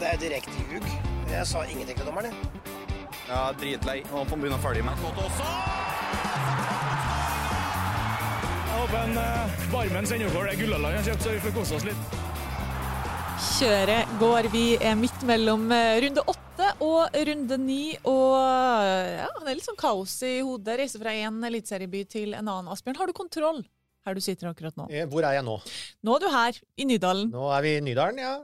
Det är direkt ljug. Jag sa ingenting till domarna. Ja, dritlej. Och på bunden färdig med skott också. Men varmen sender over det gullalaget jeg kjøpt, så vi får kose oss litt. Kjøret går, vi er midt mellom runde 8 og runde 9, og ja, det er litt sånn kaos i hodet. Reiser fra en elitserieby til en annen. Asbjørn, har du kontroll her du sitter akkurat nå? Hvor er jeg nå? Nå er du her, i Nydalen. Nå er vi i Nydalen, ja.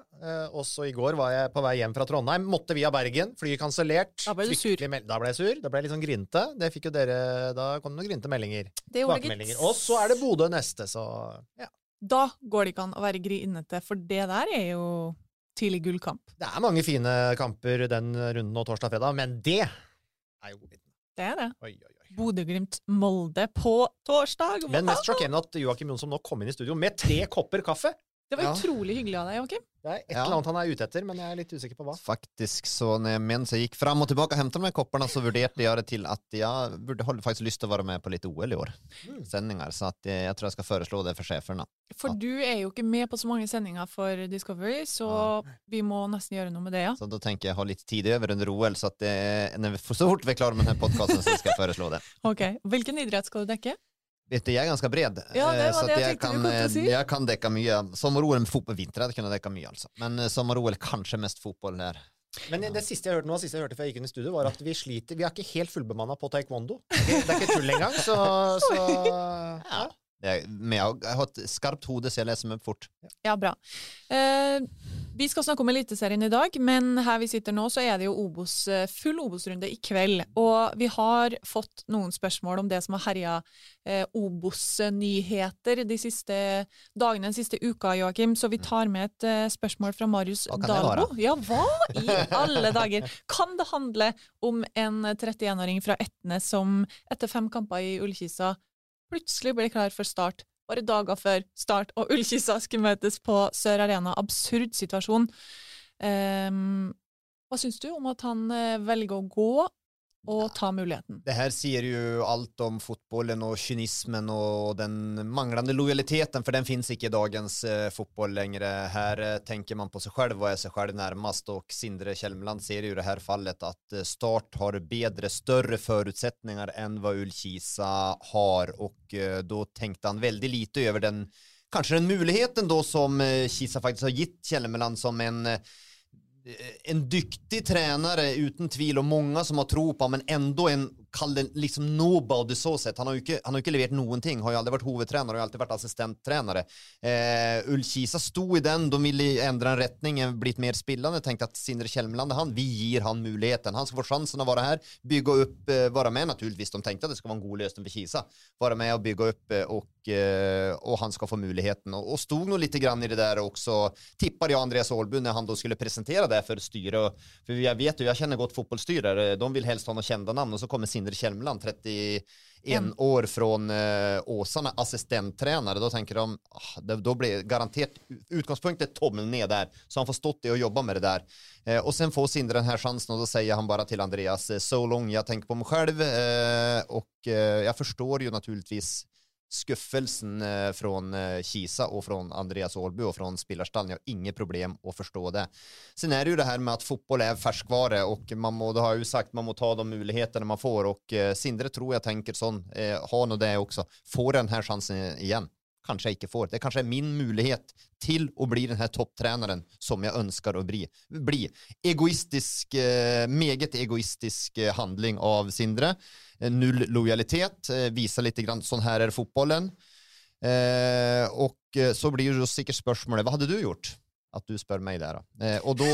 Også i går var jeg på vei hjem fra Trondheim. Måtte via Bergen, flyet kansellert. Da ble du sur. Da ble jeg sur. Da ble jeg litt sånn grinte. Det fikk jo dere, da kom det noen grinte meldinger. Det gjorde gitt. Og så er det Bodø neste, så ja. Da går det ikke an å være grinete, for det der er jo tidlig gullkamp. Det er mange fine kamper den runden og torsdag fredag, men det er jo godbiten. Det er det. Oi, oi, oi. Bodø Glimt Molde på torsdag. Men mest sjokkende at Joakim Jonsson nå kom inn i studio med 3 kopper kaffe. Det var utrolig hyggelig av deg, Joakim. Det er et eller annet han er ute etter, men jeg er litt usikker på hva. Faktisk, så när jeg mens jeg gikk fram og tilbake og hentet med kopparna så vurderte jeg det til at jeg hadde faktisk lyst til å være med på litt OL i år. Sendinger, så at jeg tror jeg skal foreslå det for sjeferna. For du er jo ikke med på så mange sendinger for Discovery, så vi må nesten gjøre noe med det, ja. Så da tenker jeg ha litt tid over under OL, så at når vi får så fort vi er klare med denne podcasten, så skal jeg foreslå det. Ok, hvilken idrett skal du dekke? Vet du, jag är ganska bred så att jag kan täcka mycket. Sommar-OL med fotboll vinter kan jag täcka mycket alltså. Men sommar-OL kanske mest fotboll där. Men det sista jag hörde för jag gick in i studio var att vi sliter. Vi är inte helt fullbemannade på taekwondo. Det är inte full en gång så ja. Men jag har ett skarpt hode så jag läser mig fort. Ja, bra. Vi ska snacka om elitserien idag, men här vi sitter nu så är det ju OBOS full OBOS-runde ikväll och vi har fått någon frågor om det som har härjat OBOS nyheter de sista dagarna, den sista uka Joakim, så vi tar med ett fråga från Marius Dalbo. Ja, vad i alla dagar kan det handla om en 31-åring från Etne som efter 5 kamper i Ulkisa plutselig ble klar for start, bare dager før start, og Ulkisa skulle møtes på Sør Arena. Absurd situasjon. Hva synes du om at han velger å gå og ta muligheten? Det her sier jo alt om fotbollen og kynismen og den manglande lojaliteten, for den finns ikke i dagens fotboll längre. Her tänker man på sig själv, vad är sig själv närmast, och Sindre Källmeland ser ju i det här fallet att Start har större förutsättningar än vad Ulkisa har, och då tänkte han väldigt lite över den kanske den möjligheten då som Kisa faktiskt har gett Källmeland som en dyktig tränare utan tvivel och många som har tro på, men ändå en kallen liksom nobody så sett. Han har ju inte levererat någonting, har ju aldrig varit huvudtränare och alltid varit assistenttränare. Ulkisa stod i den, de ville ändra en riktning, blivit mer spillande, tänkte att Sindre Källmeland vi ger han möjligheten. Han ska få chansen att vara här, bygga upp, vara med naturligtvis. De tänkte att det ska vara en god lösning för Kisa. Vara med och bygga upp och han ska få möjligheten och stod nog lite grann i det där också. Tippade jag Andreas Ålby när han då skulle presentera det för styre, för jag vet ju jag känner gott fotbollsstyrare. De vill helst ha några kända namn och så kommer Sindre Källmeland 31 år från Åsarna, assistenttränare. Då tänker de då blir garanterat utgångspunkten tommen ner där, så han får stått det och jobba med det där. Och sen får Sindre den här chansen och då säger han bara till Andreas so long, jag tänker på mig själv och jag förstår ju naturligtvis skuffelsen från Kisa och från Andreas Ålby och från spelarstallen. Jag har inget problem att förstå det. Sen är det ju det här med att fotboll är färskvare och man må, det har jag ju sagt, man må ta de möjligheterna man får och Sindre tror jag tänker sån, har nog det också, får den här chansen igen. kanske jag inte får. Det kanske är min möjlighet till att bli den här topptränaren som jag önskar att bli. Egoistisk, meget egoistisk handling av Sindre. Null lojalitet, visa lite grann sån här är fotbollen. Och så blir ju säkert spörsmålet, vad hade du gjort? Att du spör mig där då. Och då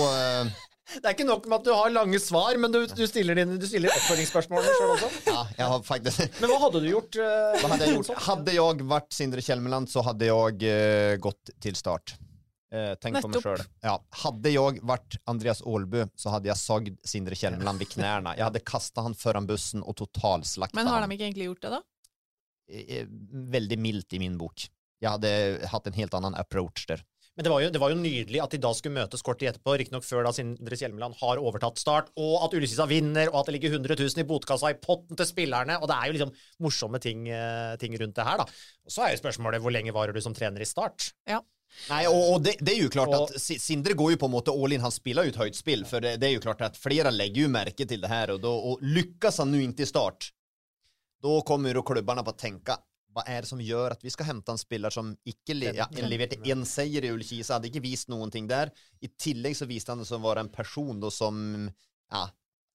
det är inte nog med att du har långa svar, men du ställer din du ställer uppföljningsfrågor själv också. Ja, jag har faktiskt. Men vad hade du gjort? Vad hade jag gjort? Hade jag varit Sindre Källmeland så hade jag gått till Start. Tänk på mig själv. Ja, hade jag varit Andreas Ålby så hade jag sågt Sindre Källmeland vid knäna. Jag hade kastat han föran bussen och totalslaktat. Men har de inte egentligen gjort det då? Väldigt milt i min bok. Jag hade haft en helt annan approach där. Men det var ju nydelig att de då skulle mötas kort tid efterpå, riktigt nog för då Sindre Källmeland har övertagit Start och att Ulkisa vinner och att det ligger 100 000 i botkassa i potten till spelarna och det är ju liksom morsomme ting runt det här då. Och så är ju frågan hur länge var du som tränare i Start? Ja. Nej, och det är ju klart och, att Sindre går ju på en måte all in, han spelar ju ett högt spel för det är ju klart att flera lägger ju märke till det här och då och lyckas han nu inte i Start. Då kommer ju klubbarna på att tänka vad är det som gör att vi ska hämta en spelare som inte levererade en seger i Ulkisa, hade inte visat någonting där. I tillägg så visade han som var en person då som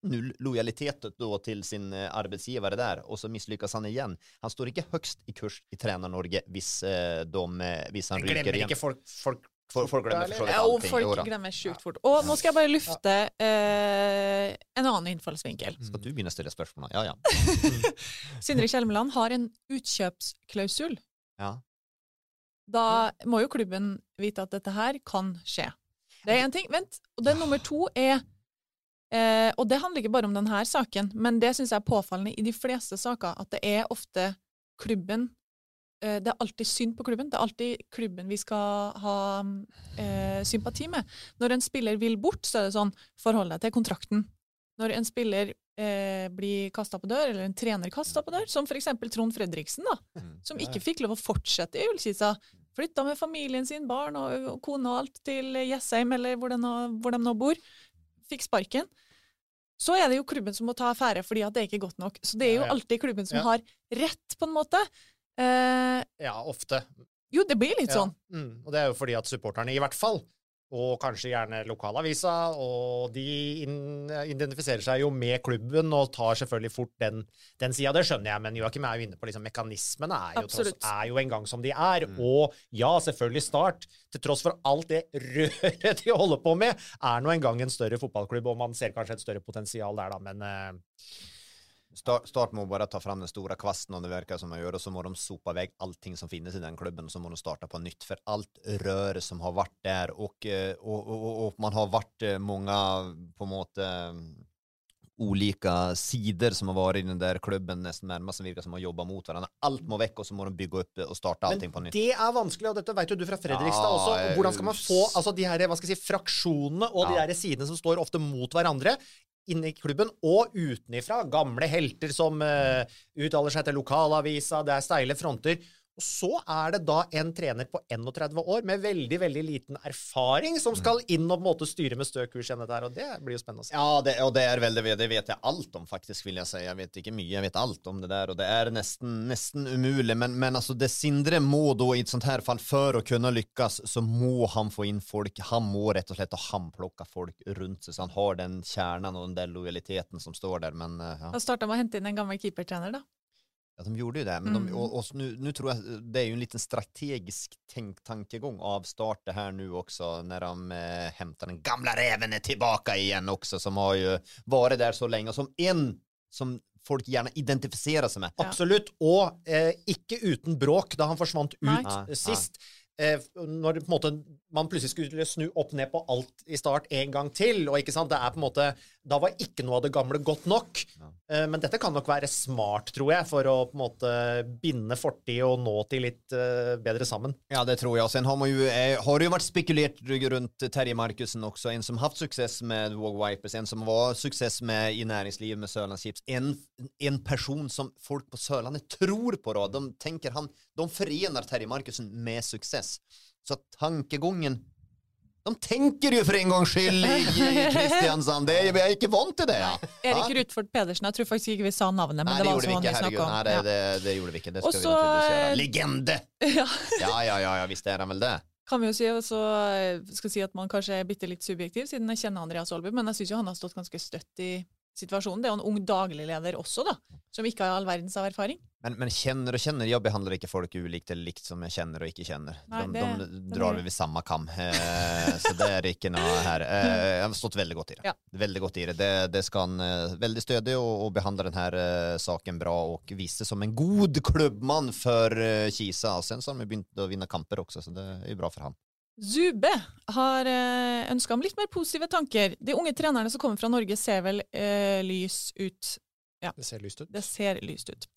null lojalitet då till sin arbetsgivare där och så misslyckas han igen. Han står inte högst i kurs i Tränar-Norge hvis han ryker igen. Folk glömmer förstås allting. Folk glömmer sjukt fort. Och nu ska jag bara lyfta en annan infallsvinkel. Ska du börja ställa frågorna? Ja. Sindre Källmeland har en utköpsklausul. Ja. Då måste ju klubben veta att det här kan ske. Det är en ting, och den nummer 2 är och det handlar inte bara om den här saken, men det syns jag påfallande i de flesta saker att det är ofta klubben det är alltid synd på klubben. Det är alltid klubben vi ska ha sympati med. När en spelare vill bort så är det sån förhållande till kontrakten. När en spelare blir kastat på dörr eller en tränare kastat på dörr som för exempel Trond Fredriksen då, som inte fick lov att fortsätta i Ulkisa. Flytta med familjen sin, barn och kona och allt till Jessheim eller var de nu bor. Fick sparken. Så är det ju klubben som må ta affäre för att det är inte gott nog. Så det är ju alltid klubben som har rätt på en måte. Ja, ofte. Jo, det blir litt sånn. Og det er jo fordi at supporterne i hvert fall, og kanskje gjerne lokalavisa, og de identifiserer seg jo med klubben og tar selvfølgelig fort den siden, det skjønner jeg, men Joakim er jo inne på liksom, mekanismene er jo en gang som de er, og ja, selvfølgelig Start, til tross for alt det røret de holder på med, er nå en gang en større fotballklubb, og man ser kanskje et større potensial der da, men... Start må bara ta fram den stora kvasten om det verkar som man gör och så må de sopa iväg allting som finns i den klubben och så må de starta på nytt för allt rör som har varit där och man har varit många på måte olika sidor som har varit i den där klubben nästan närmast som vilka som har jobbat mot varandra. Allt må väck och så må de bygga upp och starta allting på nytt. Men det är vanskligt och detta vet ju du från Fredrikstad också. Hur ska man få alltså de här vad ska jag säga fraktionerna och de där sidorna som står ofta mot varandra? Inne i klubben och utifrån gamla helter som uttalar sig till lokalavisa, det är steile fronter och så är det då en tränare på 31 år med väldigt väldigt liten erfaring som ska in och på måte styra med stödkursen där och det blir ju spännande. Ja, det och det är väldigt det vet jag allt om faktiskt vill jag säga. Jag vet inte mycket, jag vet allt om det där och det är nästan omöjligt men alltså det Sindre må då i ett sånt här fall för att kunna lyckas så må han få in folk, han må rätt och slett och han plocka folk runt sig så han har den kärnan och den där lojaliteten som står där men ja. Jag startar med att hämta in en gammal keepertränare då. Ja, de gjorde ju det, men nu tror jag det är ju en liten strategisk tankegång av Start det här nu också när de hämtar den gamla räven tillbaka igen också som har ju varit där så länge och som en som folk gärna identifierar sig med. Ja. Absolut, och inte utan bråk då han försvann ut sist. När på måte man plötsligt skulle snu upp ner på allt i Start en gång till och inte sant det är på måte då var inte något av det gamla gott nog men detta kan nog vara smart tror jag för att på måte binda fortid och nå till lite bättre samman. Ja, det tror jag. Sen har man ju varit spekulerat runt Terje Markussen också, en som haft success med Våg Vipers, en som var success med i näringslivet med Sörlands Chips, en person som folk på Sörlandet tror på då. De tänker han de förenar Terje Markussen med success. Så tankegången De tänker ju för en gångs skull i Kristiansand. Det är inte vant till det. Ja. Erik Rutford Pedersen, jag tror faktiskt inte vi sa namnet, men nej, det var så han vi snackade om. Nej, det gjorde vi inte. Det ska vi naturligtvis göra. Legende! Ja, visst är han väl det. Kan vi jo si, og så skal jeg si at man kanskje er bittelitt subjektiv, siden jeg kjenner Andreas Ålby, men jeg synes jo han har stått ganske støtt i situasjonen. Det er jo en ung dagligleder også da, som ikke har all verdens av erfaring. Men kjenner og kjenner, jeg behandler ikke folk ulikt eller likt som jeg kjenner og ikke kjenner. Nei, de drar vi ved samme kam, så det er ikke noe her. Jeg har stått veldig godt i det. Ja. Veldig godt i det. Det skal han veldig stødig og behandle den her saken bra og vise som en god klubbmann for Kisa. Og sen så har vi begynt å vinne kamper også, så det er jo bra for han. Zube har ønsket om litt mer positive tanker. De unge trenerne som kommer fra Norge ser vel lys ut. Ja. Det ser lyst ut. Det ser lyst ut.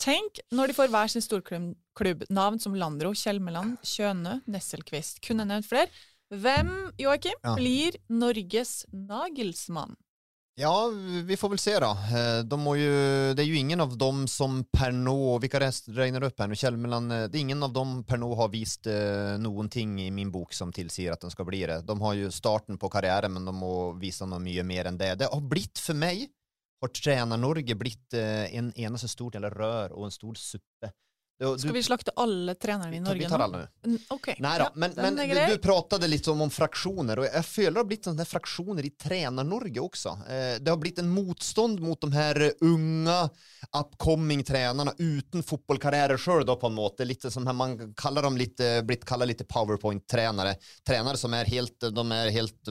Tenk når de får hver sin storklubb, navn som Landro, Källmeland, Kjønø, Nesselqvist. Kunne nevnt flere. Hvem, Joakim, blir Norges Nagelsmann? Ja, vi får väl se då. Det är ju ingen av dem som per nå, vilka regnar upp här nu, Källmeland, det är ingen av dem per nå har vist någonting i min bok som tillsier att den ska bli det. De har ju starten på karriären, men de må visa något mycket mer än det. Det har blivit för mig, har tränar Norge blivit en eneste stor del rör och en stor suppe. Ska vi slakta alla tränare i Norge? Vi tar alla nu. Okej. Nej då, men du pratade lite om fraktioner och jag följer har blivit sådana fraktioner i tränar Norge också. Det har blivit en motstånd mot de här unga upcoming tränarna utan fotbollskarriärer själv då på en måte lite som här man kallar dem lite blivit kallar lite PowerPoint tränare som är helt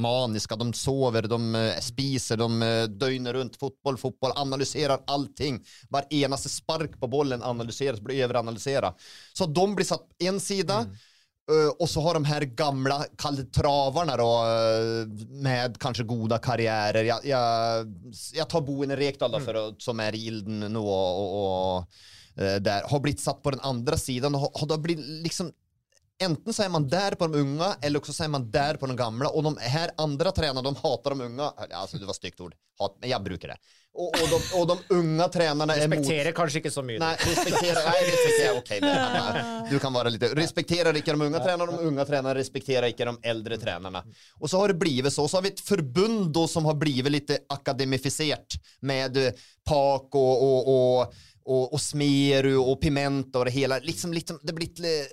maniska, de sover, de spiser, de dögnar runt fotboll, analyserar allting. Var enaste spark på bollen analyseras blir överanalysera. Så de blir satt en sida och så har de här gamla travarna då med kanske goda karriärer. Jag tar Boen Rekdal då för som är i Ilden nu och där har blivit satt på den andra sidan och då blir liksom enten så är man där på de unga eller också så är man där på de gamla och de här andra tränarna de hatar de unga alltså det var styggt ord hat men jag brukar det och de unga tränarna respekterar kanske inte så mycket respekterar okej men du kan vara lite respekterar inte de unga tränarna respekterar inte de äldre tränarna och så har det blivit så har vi ett förbund då som har blivit lite akademificerat med Pak och Smeru och Pimenta och det hela liksom det blir lite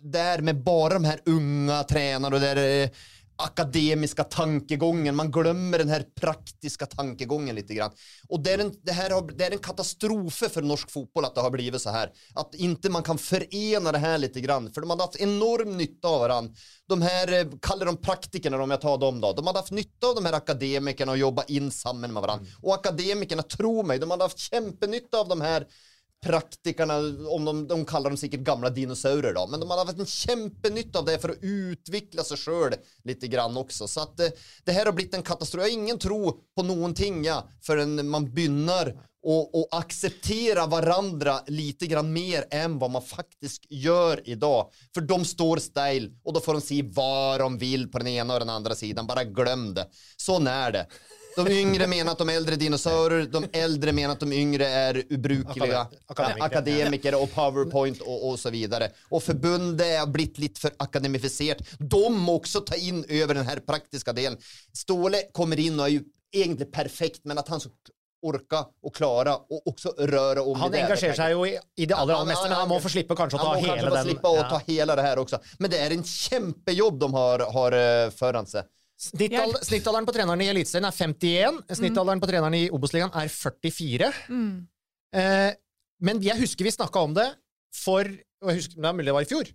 där med bara de här unga tränarna och där akademiska tankegången man glömmer den här praktiska tankegången lite grann. Och det är en katastrof för norsk fotboll att det har blivit så här att inte man kan förena det här lite grann för de hade haft enorm nytta av varann. De här kallar de praktikerna om jag tar dem då. De hade haft nytta av de här akademikerna och jobba in samman med varann. Och akademikerna tror mig de hade haft kämpenytta av de här praktikerna, om de kallar dem säkert gamla dinosaurer då, men de har haft en kämpenytta av det för att utveckla sig själv lite grann också, så att det här har blivit en katastrof, jag har ingen tro på någonting förrän man bynnar och acceptera varandra lite grann mer än vad man faktiskt gör idag, för de står still och då får de se vad de vill på den ena och den andra sidan, bara glöm det så när det de yngre menar att de äldre dinosaurer, de äldre menar att de yngre är ubrukliga akademiker och PowerPoint och så vidare. Och förbundet har blivit lite för akademificerat. De måste också ta in över den här praktiska delen. Ståle kommer in och är ju egentligen perfekt, men att han så orka och klara och också röra om han engagerar sig ju i det allra mesta men han måste slippa kanske ta hela den. Han måste slippa och ta hela det här också. Men det är en kämpejobb de har föran sig. Snittalderen på treneren i Eliteserien er 51, snittalderen på treneren i OBOS-ligaen er 44. Men jeg husker vi snakket om det for, og jeg husker det var mulig det var i fjor,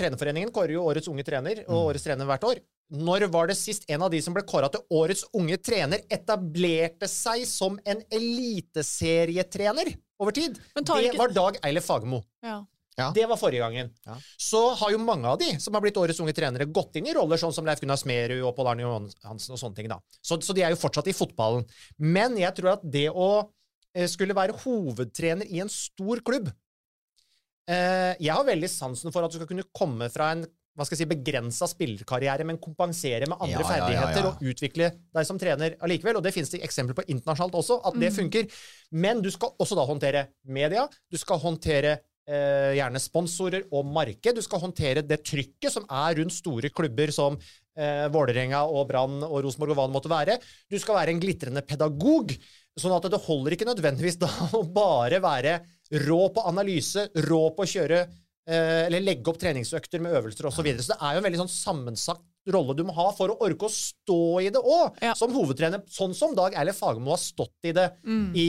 trenerforeningen kårer jo årets unge trener, og årets trener hvert år. Når var det sist en av de som ble kåret til årets unge trener etablerte seg som en eliteserietrener over tid? Det var Dag Eilef Fagermo. Ja. Ja. Det var forrige gangen. Ja. Så har jo mange av de som har blitt årets unge trenere gått inn i roller sånn som Leif Gunnar Smerud og Pål Arne Johansen og sånne ting da. Så de er jo fortsatt i fotballen. Men jeg tror at det å skulle være hovedtrener i en stor klubb, jeg har veldig sansen for at du skal kunne komme fra en begrenset spillerkarriere, men kompensere med andre ferdigheter og utvikle deg som trener allikevel, og det finnes det eksempler på internasjonalt også, at det funker. Men du skal også da håndtere media, du skal håndtere gjerne sponsorer og marked. Du skal håndtere det trykket som er rundt store klubber som Vålerenga og Brann og Rosenborg og hva det måtte være. Du skal være en glitrende pedagog, sånn at det holder ikke nødvendigvis da å bare være rå på analyse, rå på å kjøre, eller legge opp treningsøkter med øvelser og så videre. Så det er jo en veldig sånn sammensagt rolle du må ha for å orke å stå i det også, ja, som hovedtrener, sånn som Dag Erle Fagermo har stått i det i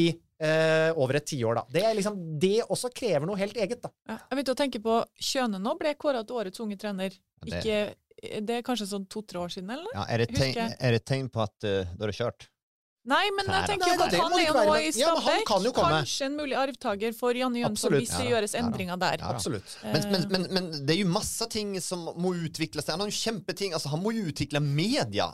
over et 10 år da. Det er liksom, det også krever noe helt eget da. Ja. Jeg begynte å tenke på Kjøne nå, ble kåret til årets unge trener. Ja, det er kanskje sånn 2-3 år siden, eller? Ja, er det tegn på at du har kjørt? Nei, men jeg tenker jo at han er jo nå i Stabæk, kanskje en mulig arvtager for Janne Jönsson hvis det gjøres endringer der. Absolutt. Men det er jo masse ting som må utvikles. Han har jo kjempeting, altså han må jo utvikle media,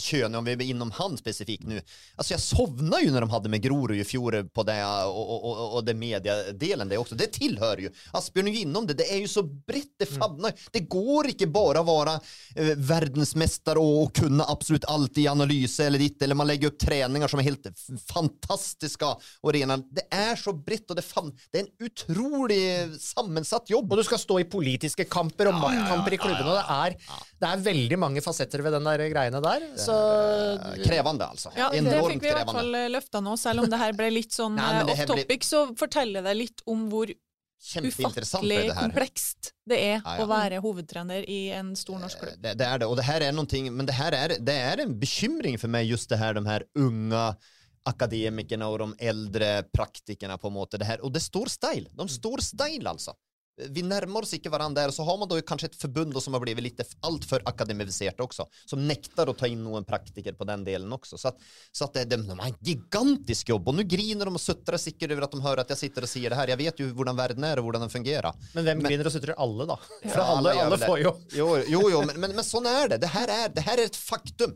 Kjøne, om vi er innom han spesifikt nu. Altså jeg sovna ju når de hadde med Grorud i fjor på det, og det mediedelen det også. Det tilhører jo. Asbjørn er innom det, det er jo så brett, det favner. Det går ikke bare å være verdensmester og kunne absolutt alt i analyse eller ditt, eller man legger opp trening som är helt fantastiska och rena. Det är så brett och det är en otrolig sammansatt jobb. Och du ska stå i politiska kamper och maktkamper i klubben och det är väldigt många facetter vid den där grejerna där. Så krävande alltså. Ja, enormt krävande. Det fick vi i alla fall lyfta nå, selv om det här blev lite sån off-topic så fortäller det lite om hur ufattelig komplekst det är att vara huvudtränare i en stor norsk klubb. Det är det och det här är någonting, men det är en bekymring för mig just det här, de här unga akademikerna och de äldre praktikerna på måte det här, och det står style. De står style alltså. Vi närmar oss inte varandra där, så har man då kanske ett förbund då som har blivit lite allt för akademiserat också, som nektar att ta in någon praktiker på den delen också, så att det är de har en gigantisk jobb och nu griner de och suttrar säkert över att de hör att jag sitter och säger det här. Jag vet ju hur den världen är och hur den fungerar. Men vem griner och suttrar alla då? Ja, för alla får ju. Jo, men sån är det. Det här är ett faktum.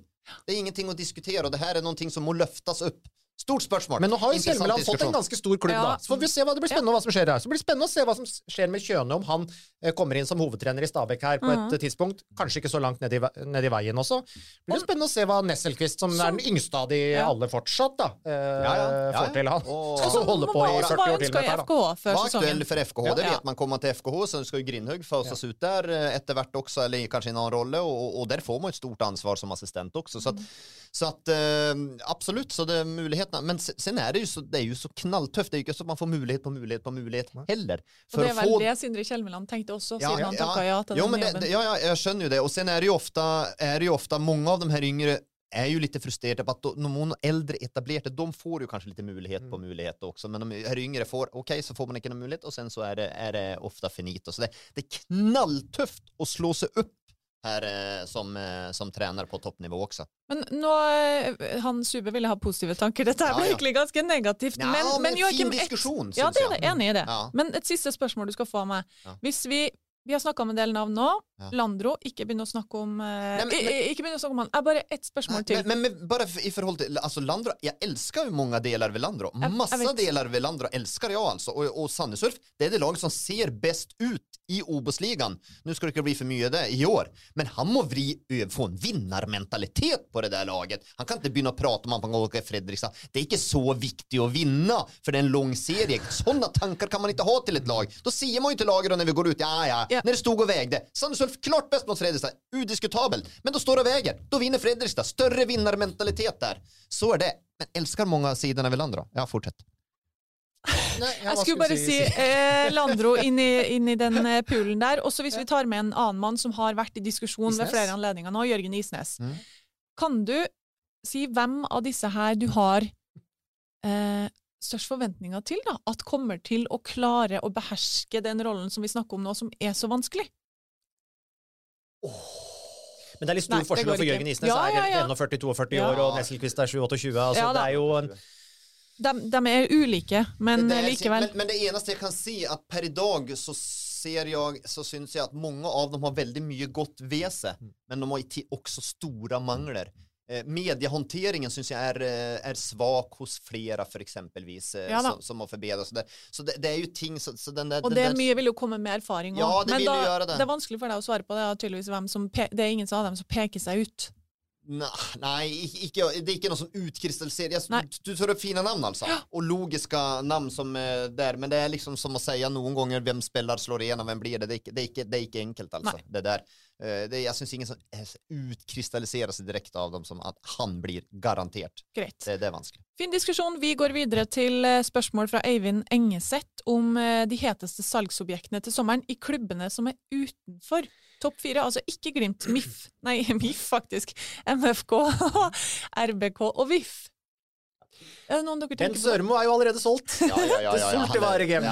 Det är ingenting att diskutera och det här är någonting som må lyftas upp. Stort spørsmål. Men nå har jo Källmeland fått en ganske stor klubb da. Så får vi se hva det blir spennende og hva som skjer her. Så blir det spennende å se hva som skjer med Kjøne om han kommer inn som hovedtrener i Stabæk her på et tidspunkt. Kanskje ikke så langt ned i veien også. Blir det spennende å se hva Nesselqvist, som er den yngste av de alle fortsatt da, får til han. Og så holde på i 40 år til med dette da. Hva aktuell for FKH? Det vet man kommer til FKH, så skal jo Grindhaug fasas ut der etter hvert også, eller kanskje i en annen rolle, og der får man et stort ansvar som assistent også. Så att absolut, så det är möjligheterna, men sen är det ju så, det är ju så knalltufft, det är ju inte så att man får möjlighet på möjlighet på möjlighet heller. För det är väl det Sindre Källmeland tänkte också sedan han tackade ja till den jobben. Ja, jag skönjer ju det, och sen är det ju ofta många av de här yngre är ju lite frustrerade på att någon äldre etablerade, de får ju kanske lite möjlighet på möjlighet också, men de här yngre får okej, så får man inte någon möjlighet och sen så är det ofta finit, och så det är knalltufft att slå sig upp här som tränare på toppnivå också. Men nu han Sube ville ha positiva tankar. Det här blir verkligen ganska negativt, men jag är en diskussion. Ja, det är enig i det. Ja. Men ett sista spörsmål du ska få med. Hvis vi har snackat om en del navn nu. Landro, inte börja snacka om han. Jag bara ett spörsmål till. Men bara i förhållande till alltså Landro, jag älskar ju många delar vid Landro. Massa delar vid Landro älskar jag alltså, och Sandnesurf, det är det lag som ser bäst ut i OBOS-ligan. Nu ska det inte bli för mycket det i år, men han må få en vinnarmentalitet på det där laget. Han kan inte börja prata om han på Åke Fredrikstad. Det är inte så viktigt att vinna för det är en lång serie. Såna tankar kan man inte ha till ett lag. Då ser man ju inte laget när vi går ut. Ja. När det stod och vägde. Sandnesurf klart bäst mot Fredrikstad. Udiskutabelt. Men då står det väger. Då vinner Fredrikstad. Större vinnarmentalitet där. Så är det. Men älskar många sidorna vid Landro. Ja, fortsätt. Nej, jag skulle bara se Landro in i den poolen där, och så hvis vi tar med en annan man som har varit i diskussion med flera anledningar nu, Jørgen Isnes. Kan du si vem av disse här du har störst förväntningar till då att kommer till och klara och behärska den rollen som vi snackar om nu som är så vanskelig? Men det är lite stor forskjell för Jørgen Isnes är 41-42 år och Nesselqvist är 28-20, alltså det är ju en de är olika, men likväl. Men det ena jag kan se att per idag så syns jag att många av dem har väldigt mycket gott väse, men de har också stora mangler. Mediehanteringen syns jag är svag hos flera, för exempelvis som har förbedrat så där. Så det är ju ting så den där, och det är mycket vill ju komma med erfaring också. Ja, det men vill ju göra det. Det är vanskligt för dig att svara på det tydligtvis vem som det är ingen av dem som pekar sig ut. Nej, det är inte något som utkristalliseras. Du tar upp fina namn alltså. Och logiska namn som där. Men det är liksom som att säga någon gånger vem spelar slår igenom, vem blir det. Det är inte enkelt alltså. Nej. Det där. Jag syns ingen som utkristalliserar sig direkt av dem som att han blir garanterat. Det är vanskligt. Fin diskussion. Vi går vidare till spørsmål från Eivind Engeseth om de hetaste salgsobjektene till sommaren i klubbarna som är utanför topp 4, alltså inte Glimt, MIF. Nej, MIF faktiskt. MFK, RBK och VIF. Den Sørmo är ju allerede sålt. Det sorte varegem.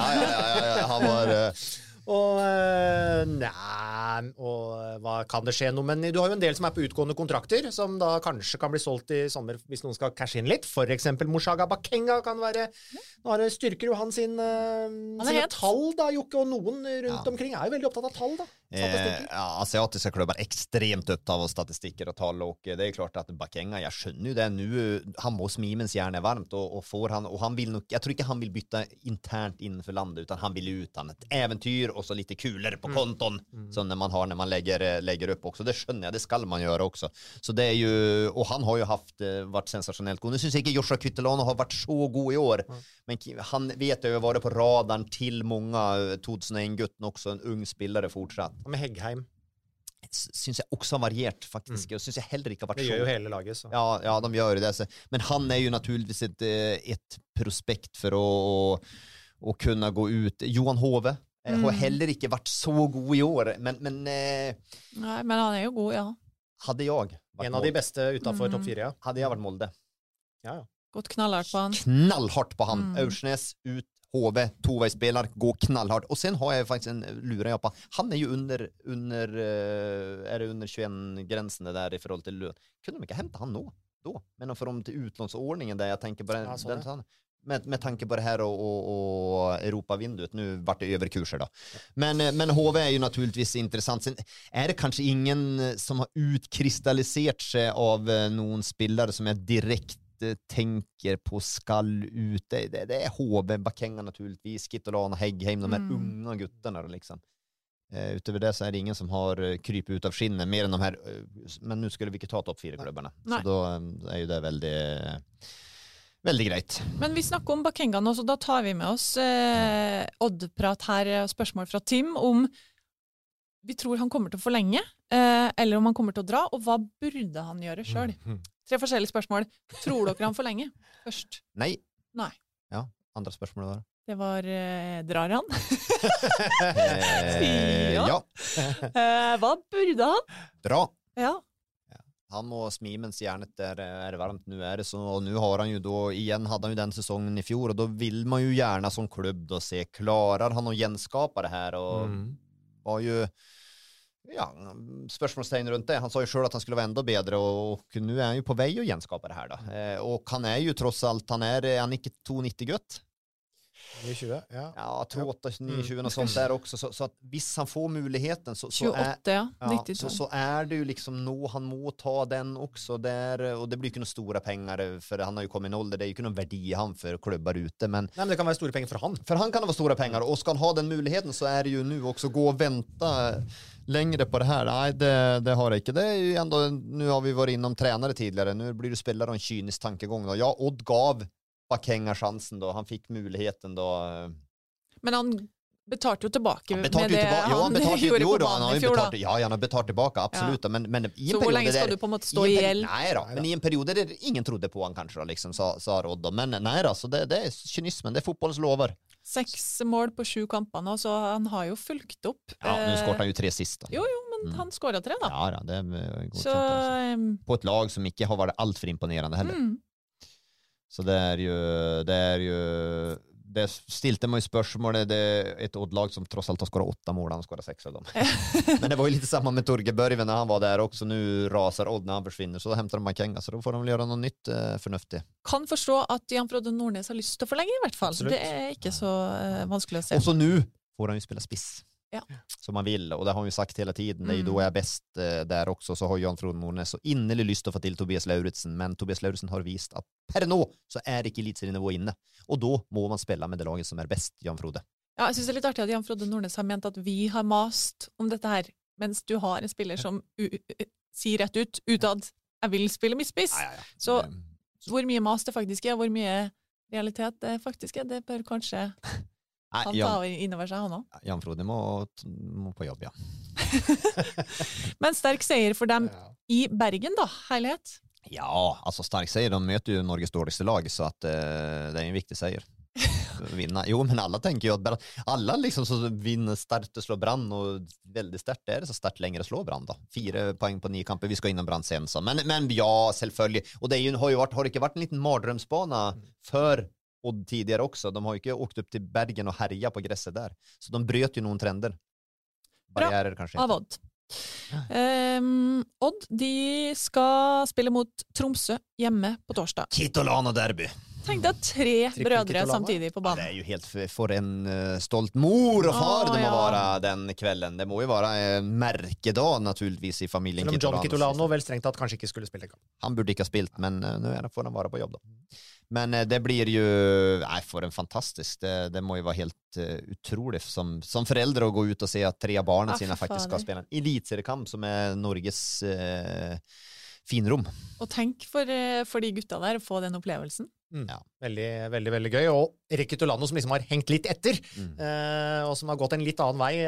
Han var och nej och vad kan det ske nu men du har ju en del som är på utgående kontrakter som då kanske kan bli sålt I sommar hvis någon ska cash in lite för exempel Moshaga Bakinga kan vara några styrker ju han sin sina tall då Jocke och någon runt omkring är ju väldigt upptatt av tall då. Ja, asiatiska klubbar extremt upptatt av statistiker och tal och det är klart att Bakinga jag skönner ju det nu han måste mimens hjärna varmt och får han och han vill nog jag tror inte han vill byta internt inför landet utan han vill ut han ett äventyr och så lite kulor på konton som när man lägger upp också det skönner jag det skall man göra också så det är ju och han har ju haft varit sensationellt god nu syns inte Joshua Kvittelano har varit så god I år men han vet ju var det på radarn till många 2001 gutten också en ung spelare fortsatt med Häggheim syns jag också varierat faktiskt och syns jag heller inte varit så. Det gör ju hela laget så. Ja, de gör det så. Men han är ju naturligtvis ett prospekt för att kunna gå ut Johan HV har heller inte varit så god I år men nej men han är ju god ja. Hade jag varit en av de bästa utanför topp 4 ja. Hade jag varit Molde. Ja. Gått knallhårt på han. Knallhårt på han. Aursnes ut HV tvåvägsspelare går knallhårt och sen har jag faktiskt en lura jag på. Han är ju under är det under 21 gränsen där I förhåll till lön. Kunde de inte hämta han då? Men för om till utlånsordningen där jag tänker på den med tanke på det här och Europa-vinduet nu vart det överkurser då. Men HV är ju naturligtvis intressant. Sen är det kanske ingen som har utkristalliserat sig av någon spelare som jag direkt tänker på skall ut. Det är HV, Bakängarna naturligtvis, Kitolana, Häggheim, de här unga gutterna liksom. Utöver det så är det ingen som har krypit ut av skinnet mer än de här men nu skulle vi inte ta topp 4-klubbarna. Så då är ju det väldigt grejt. Men vi snackar om Bakängarna och så då tar vi med oss Odd-prat här och spörsmål från Tim om vi tror han kommer att förlänga eller om han kommer att dra och vad borde han göra själv? Tre forskjellige spørsmål. Tror dere han forlenger? Først. Nei. Ja, andre spørsmål var det. Det var, drar han? Ja. Hva burde han? Dra. Ja. Han må smi mens hjernet er varmt nu är det så och nu har han ju då igen hade han ju den säsongen I fjol och då vill man ju gärna som klubb då se klarar han att genskapa det här och var ju Ja, spörsmålstein runt det. Han sa ju själv att han skulle vara ändå bättre och nu är han ju på väg att genskapa det här då. Och han är ju trots allt han är inte 290 gött. 20, ja. Ja, 28, 29 och sånt där också så att visst han får möjligheten så 28, är, ja, 90, så är det ju liksom nå han må ta den också där och det blir ju några stora pengar för han har ju kommit I ålder det är ju inte någon värde han för klubbar ute men nej men det kan vara stora pengar för han. För han kan det vara stora pengar och ska han ha den möjligheten så är det ju nu också gå och vänta längre på det här. Nej, det har det inte. Det är ju ändå nu har vi varit inom tränare tidigare. Nu blir det spelare och en kynisk tankegång då. Ja, Odd gav Bakenga chansen då. Han fick möjligheten då. Men han betalte ju tillbaka med det. Han betalte ju då han har ju betalt. Ja, han har betalt tillbaka absolut men I en period där Så länge du på något stå ihjäl. Nej då, men I en period där ingen trodde på han kanske då liksom sa Odd då. Men nej då så det är cynismen, det är fotbollslover. 6 mål på 7 kamper så han har ju fulgt upp. Ja, nu skortar han ju 3 sista. Jo, men han skorade 3 då. Ja, det är gott så på ett lag som inte har varit allt för imponerande heller. Så det är ju det stilte man ju spörsmålet det är ett oddlag som trots allt har skorat 8 mål han skorar 6 av dem. Men det var ju lite samma med Torgeberg när han var där också nu rasar Odd när han försvinner så då hämtar de Bakenga så då får de väl göra något nytt förnuftigt. Kan förstå att Jan-Frode Nornes har lyst att förlänga I vart fall. Absolut. Det är inte så vanskligt att se. Och så nu får han ju spela spiss. Ja. Som man vill och det har han ju sagt hela tiden det är ju då jag är bäst där också så har Jan-Frode Nornes så innerlig lyst att få till Tobias Lauritsen men Tobias Lauritsen har visat att per nå så är inte elitserien inne och då må man spela med det laget som är bäst Jan-Frode. Ja, jag syns det är lite artigt att Jan-Frode Nornes har ment att vi har mast om detta här men du har en spelare som säger rätt ut utad jeg vil spille midtspiss. Så hvor mye mas det faktisk hvor mye realitet det faktisk det bør kanskje han ta innover seg han også. Jan-Frode må på jobb, Men stark seier for dem I Bergen då, helhet? Ja, alltså stark seier. De möter ju Norges dåligaste lag så att det är en viktig seier. Vinna. Jo, men alla tänker ju att alla liksom så vinner Start och slår Brann och väldigt starkt är det så Start längre slår Brann då. 4 poäng på 9 kamper. Vi ska innan Brann sen så. Men ja, självfölj. Och det ju, har ju inte varit en liten mardrömsbana för Odd tidigare också. De har ju inte åkt upp till Bergen och härja på gräset där. Så de bröt ju någon trender. Barriärer kanske. Av Odd. Odd, de ska spela mot Tromsø hemme på torsdag. Kitolano derby. Tänk dig 3 bröder samtidigt på banan. Ja, det är ju helt för en stolt mor och far de har vara den kvällen. Det må ju vara en märkedag naturligtvis I familjen Kitolano. Men John Kitolano väl strängt att kanske inte skulle spela igår. Han borde inte ha spilt men nu får han vara på jobb då. Men det blir ju för en fantastisk. Det må ju vara helt otroligt som förälder att gå ut och se att 3 barnen sina faktiskt ska spela en elitseriekamp som är Norges finrum. Och tänk för de gutta där få den upplevelsen. Ja, väldigt väldigt väldigt gøy och Erik Botheim som liksom har hängt lite efter och som har gått en lite annan väg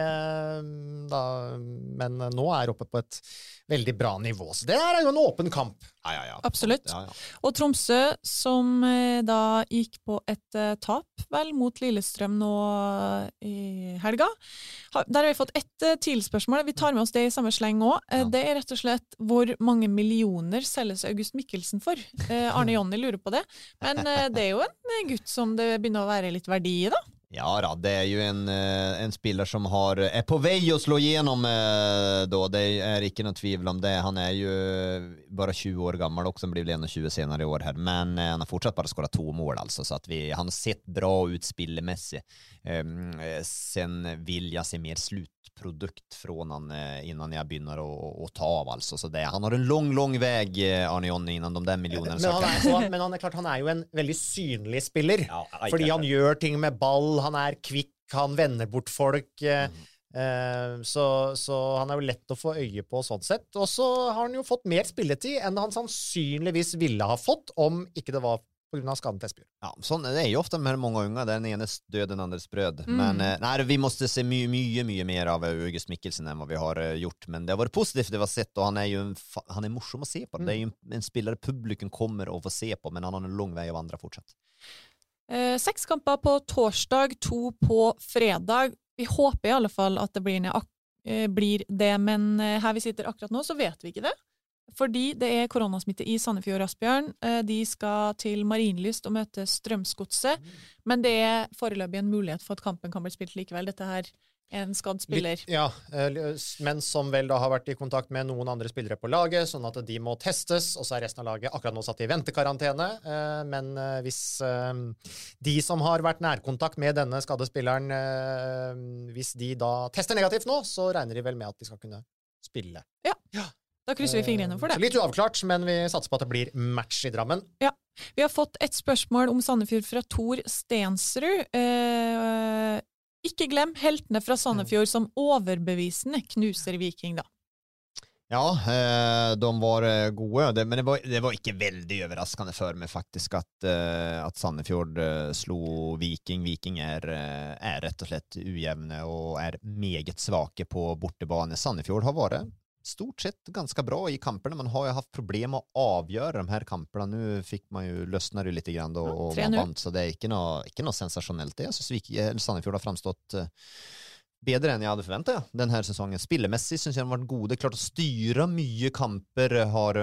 men nu är uppe på ett väldigt bra nivå. Så det är ju en öppen kamp. Ja. Absolut. Ja. Och Tromsø som då gick på ett tap väl mot Lillestrøm nu I helga. Där har vi fått ett tillspörsmål. Vi tar med oss det I samma släng också. Det är rätt och slett hur många miljoner säljs August Mikkelsen för? Arne Jonny lurer på det. Men det är ju en gutt som det börjar vara lite värde I då. Ja, då det är ju en spelare som har är på väg att slå igenom då. Det är inte något tvivel om det. Han är ju bara 20 år gammal och som blir väl 21 senare I år här, men han har fortsatt bara skora 2 mål alltså så att han har sett bra ut spillemässigt. Sen vill jag se mer slutprodukt från han innan jag börjar och ta av alltså så det han har en lång väg Arne Jonny innan de där miljonerna så men han är klart han är ju en väldigt synlig spelare för han gör ting med ball han är kvick han vänder bort folk så han är ju lätt att få öje på sånt sätt och så har han ju fått mer spilletid än han sannsynligtvis ville ha fått om inte det var på grund av skadan till Esbjörn. Ja, så det är ju ofta med många unga den enes död den andres bröd. Men nej, vi måste se mycket mer av August Mikkelsen än vad vi har gjort, men det har varit positivt det var sett och han är ju han är morsom att se på. Det är ju en spelare publiken kommer att få se på, men han har en lång väg att vandra fortsatt. 6 kamper på torsdag, 2 på fredag. Vi håper I alla fall att det blir det, men här vi sitter akkurat nu så vet vi inte det. Fordi det koronasmitte I Sandefjord og Asbjørn. De skal til Marienlyst og møte Strømsgodset, men det foreløpig en mulighet for at kampen kan bli spilt likevel. Dette her en skadd spiller. Ja, men som vel da har vært I kontakt med noen andre spillere på laget, sånn at de må testes, og så resten av laget akkurat nå satt I ventekarantene. Men hvis de som har vært nærkontakt med denne skadespilleren, hvis de da tester negativt nå, så regner de vel med at de skal kunne spille. Ja. Da krysser vi fingrene for det. Litt uavklart, men vi satser på at det blir match I Drammen. Ja. Vi har fått et spørsmål om Sandefjord fra Tor Stensrud. Ikke glem heltene fra Sandefjord som overbevisende knuser Viking da. Ja, de var goda, men det var inte väldigt överraskande för mig faktiskt att Sandefjord slog Viking. Viking är rätt och slett ujämne och är meget svake på bortebane. Sandefjord har varit stort sett ganska bra I kamperna. Man har ju haft problem att avgöra de här kamperna. Nu fick man ju lösna det lite grann då, och man vann, så det är inte något sensationellt det. Så Sandefjord har framstått bättre än jag hade förväntat den här säsongen. Spillemässigt syns jag har varit gode. Klart att styra mycket kamper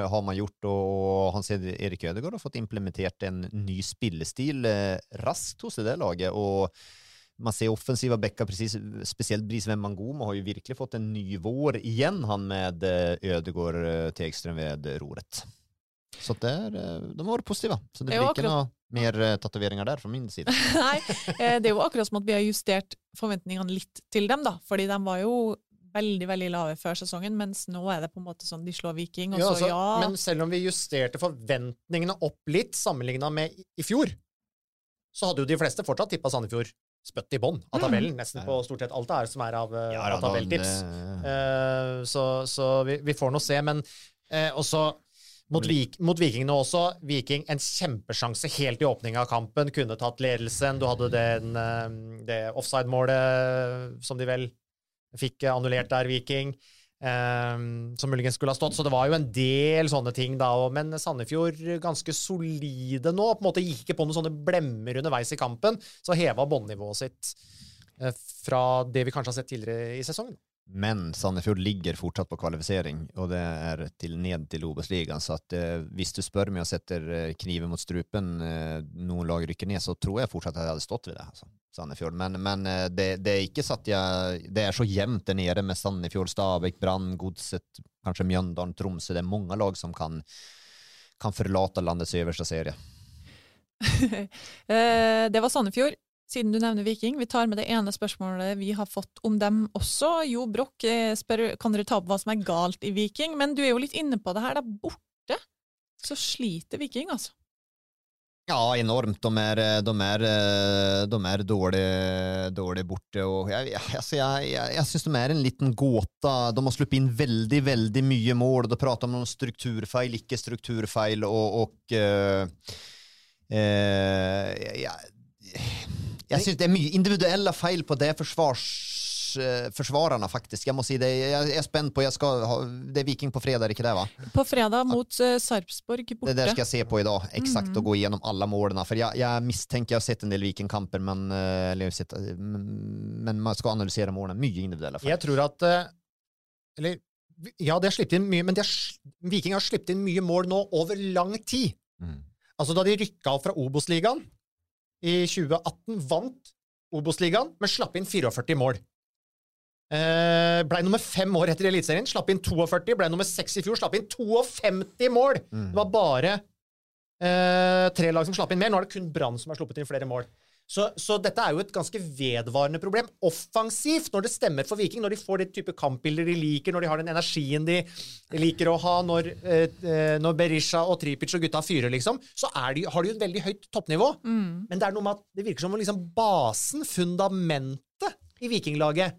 har man gjort och han säger Erik Ødegaard har fått implementerat en ny spillestil raskt hos det där laget och man ser offensiva bäckar precis speciellt Bris Wembangoma har ju verkligen fått en ny vår igen han med Ødegaard Tegström vid roret. Så där de var positiva. Så det blir inte mer tatueringar där från min sida. Nej, det var akkurat som att vi har justerat förväntningarna lite till dem då för de var ju väldigt väldigt lave för säsongen men nu är det på något som de slår Viking och så men selv om vi justerade förväntningarna upp lite sammanligna med I fjor så hade ju de flesta fortsatt tippat Sandefjord spött I bånd av tabellen nästan på stort sett allt det här som är av tabelltips. Så vi får nog se men och så Mot Vikingene også. Viking en kjempesjanse helt i åpningen av kampen. Kunne tatt ledelsen. Du hadde det offside-målet som de vel fikk annullert der, Viking, som muligens skulle ha stått. Så det var jo en del sånne ting da. Men Sandefjord ganske solide nå. På en måte gikk på noen sånne blemmer underveis i kampen. Så heva båndnivået sitt fra det vi kanskje har sett tidligere i sesongen. Men Sandefjord ligger fortsatt på kvalifisering och det är till ned till OBOS-ligan så att visst du spör mig och sätter kniven mot strupen någon lag rycker ner så tror jag fortsatt att det hade stått vid det alltså Sandefjord men det är inte så att jag det är så jämnt där nere med Sandefjord, Stabæk, Brann, Godset, kanske Mjøndalen, Tromsø, det är många lag som kan förlata landets översta serie. Det var Sandefjord. Siden du nevner Viking, vi tar med det ene spørsmålet vi har fått om dem også. Jo Brock spør, kan dere ta opp hva som galt i Viking? Men du jo litt inne på det her, da borte så sliter Viking altså. Ja, enormt. De är dåliga borta och jag syns de är en liten gåta. De har släppt in väldigt väldigt mycket mål och då pratar man om strukturfeil, ikke strukturfeil och jag syns det är mycket individuella fel på det försvararna faktiskt. Jag måste säga det jag är spänd på jag ska ha det Viking på fredag ikväll va. På fredag mot Sarpsborg borta. Det där ska jag se på idag exakt och gå igenom alla målen för jag misstänker jag har sett en del Vikingkamper men man ska analysera målen mycket individuella fel. Jag tror att eller ja det har släppt in mycket men Viking har släppt in mycket mål nu över lång tid. Mm. Alltså då de ryckte av från OBOS-ligan I 2018 vant OBOS-ligan, men slapp inn 44 mål. Ble nummer 5 år etter elitserien, slapp inn 42, ble nummer 6 I fjor, slapp inn 52 mål. Det var bare 3 lag som slapp inn mer. Nå det kun Brann som har sluppet inn flere mål. Så dette jo et ganske vedvarende problem. Offensivt, når det stemmer for Viking, når de får det type kampbilder de liker, når de har den energien de liker å ha, når Berisha og Tripic og gutta fyrer, liksom, så har de jo et veldig høyt toppnivå. Men det noe med at det virker som om liksom, basen, fundamentet I vikinglaget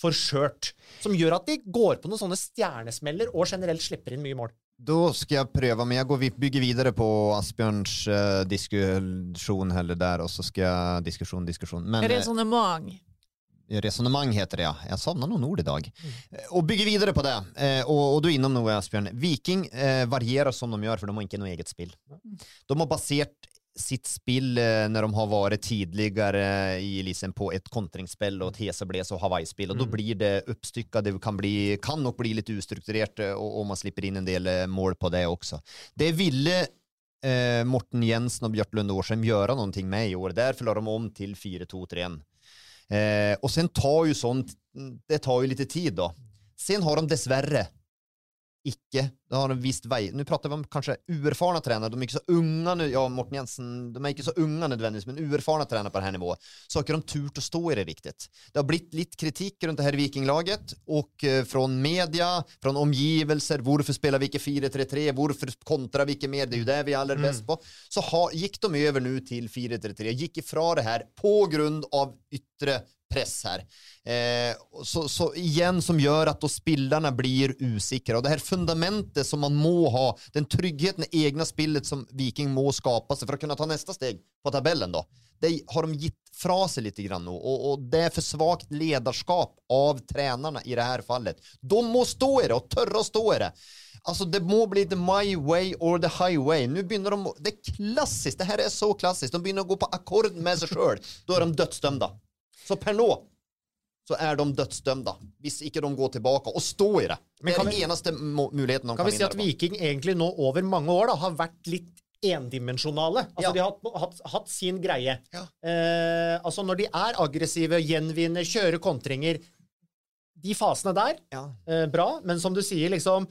for skjørt, som gjør at de går på noen sånne stjernesmeller og generelt slipper inn mye mål. Då ska jag pröva men jag bygger vidare på Asbjørns diskussion eller där och så ska jag diskussion men resonemang heter det ja. Jag savnar någon ord idag. Och bygger vidare på det och du inom några Asbjørn. Viking varierar som de gör för de har inte något eget spill. De har baserat sitt spill när de har varit tidigare I liksom på ett kontringsspel och ett hesebles och Hawaii-spel och då blir det uppstyckat det kan nog bli lite ostrukturerat och man slipper in en del mål på det också. Det ville Morten Jensen och Bjørtlund Årsheim göra någonting med I år. Därför la de om till 4-2-3-1. Och sen tar ju sånt det tar ju lite tid då. Sen har de dessvärre ikke, det har en viss väg. Nu pratar vi om kanske oerfarna tränare, de är inte så unga nu, ja Morten Jensen, de är inte så unga nödvändigtvis, men oerfarna tränare på det här nivå. Så har de tur att stå I det riktigt. Det har blivit lite kritik runt det här vikinglaget och från media, från omgivelser, varför spelar vi inte 4-3-3, varför kontrar vi inte mer, det är ju det vi är allra bäst på. Så gick de över nu till 4-3-3, gick ifrån det här på grund av yttre press här. Så igen som gör att då spelarna blir osäkra och det här fundamentet som man må ha, den tryggheten I egna spillet som Viking må skapa sig för att kunna ta nästa steg på tabellen då. Det har de gitt fra sig lite grann nu och det är för svagt ledarskap av tränarna I det här fallet. De må stå I det och törra stå I det. Alltså det må bli the my way or the highway. Nu börjar de det är klassiskt. Det här är så klassiskt. De börjar gå på akkord med sig själv. Då är de dödsdömda. Så per nå så är de dödsdömda. Visst inte de går tillbaka och står I det. Men det är den enaste möjligheten de kan vi se att Viking egentligen nå över många år då har varit lite endimensionale. Alltså de har haft sin greje. Alltså när de är aggressiva, genvinner, köra kontringer. De faserna där. Bra, men som du säger liksom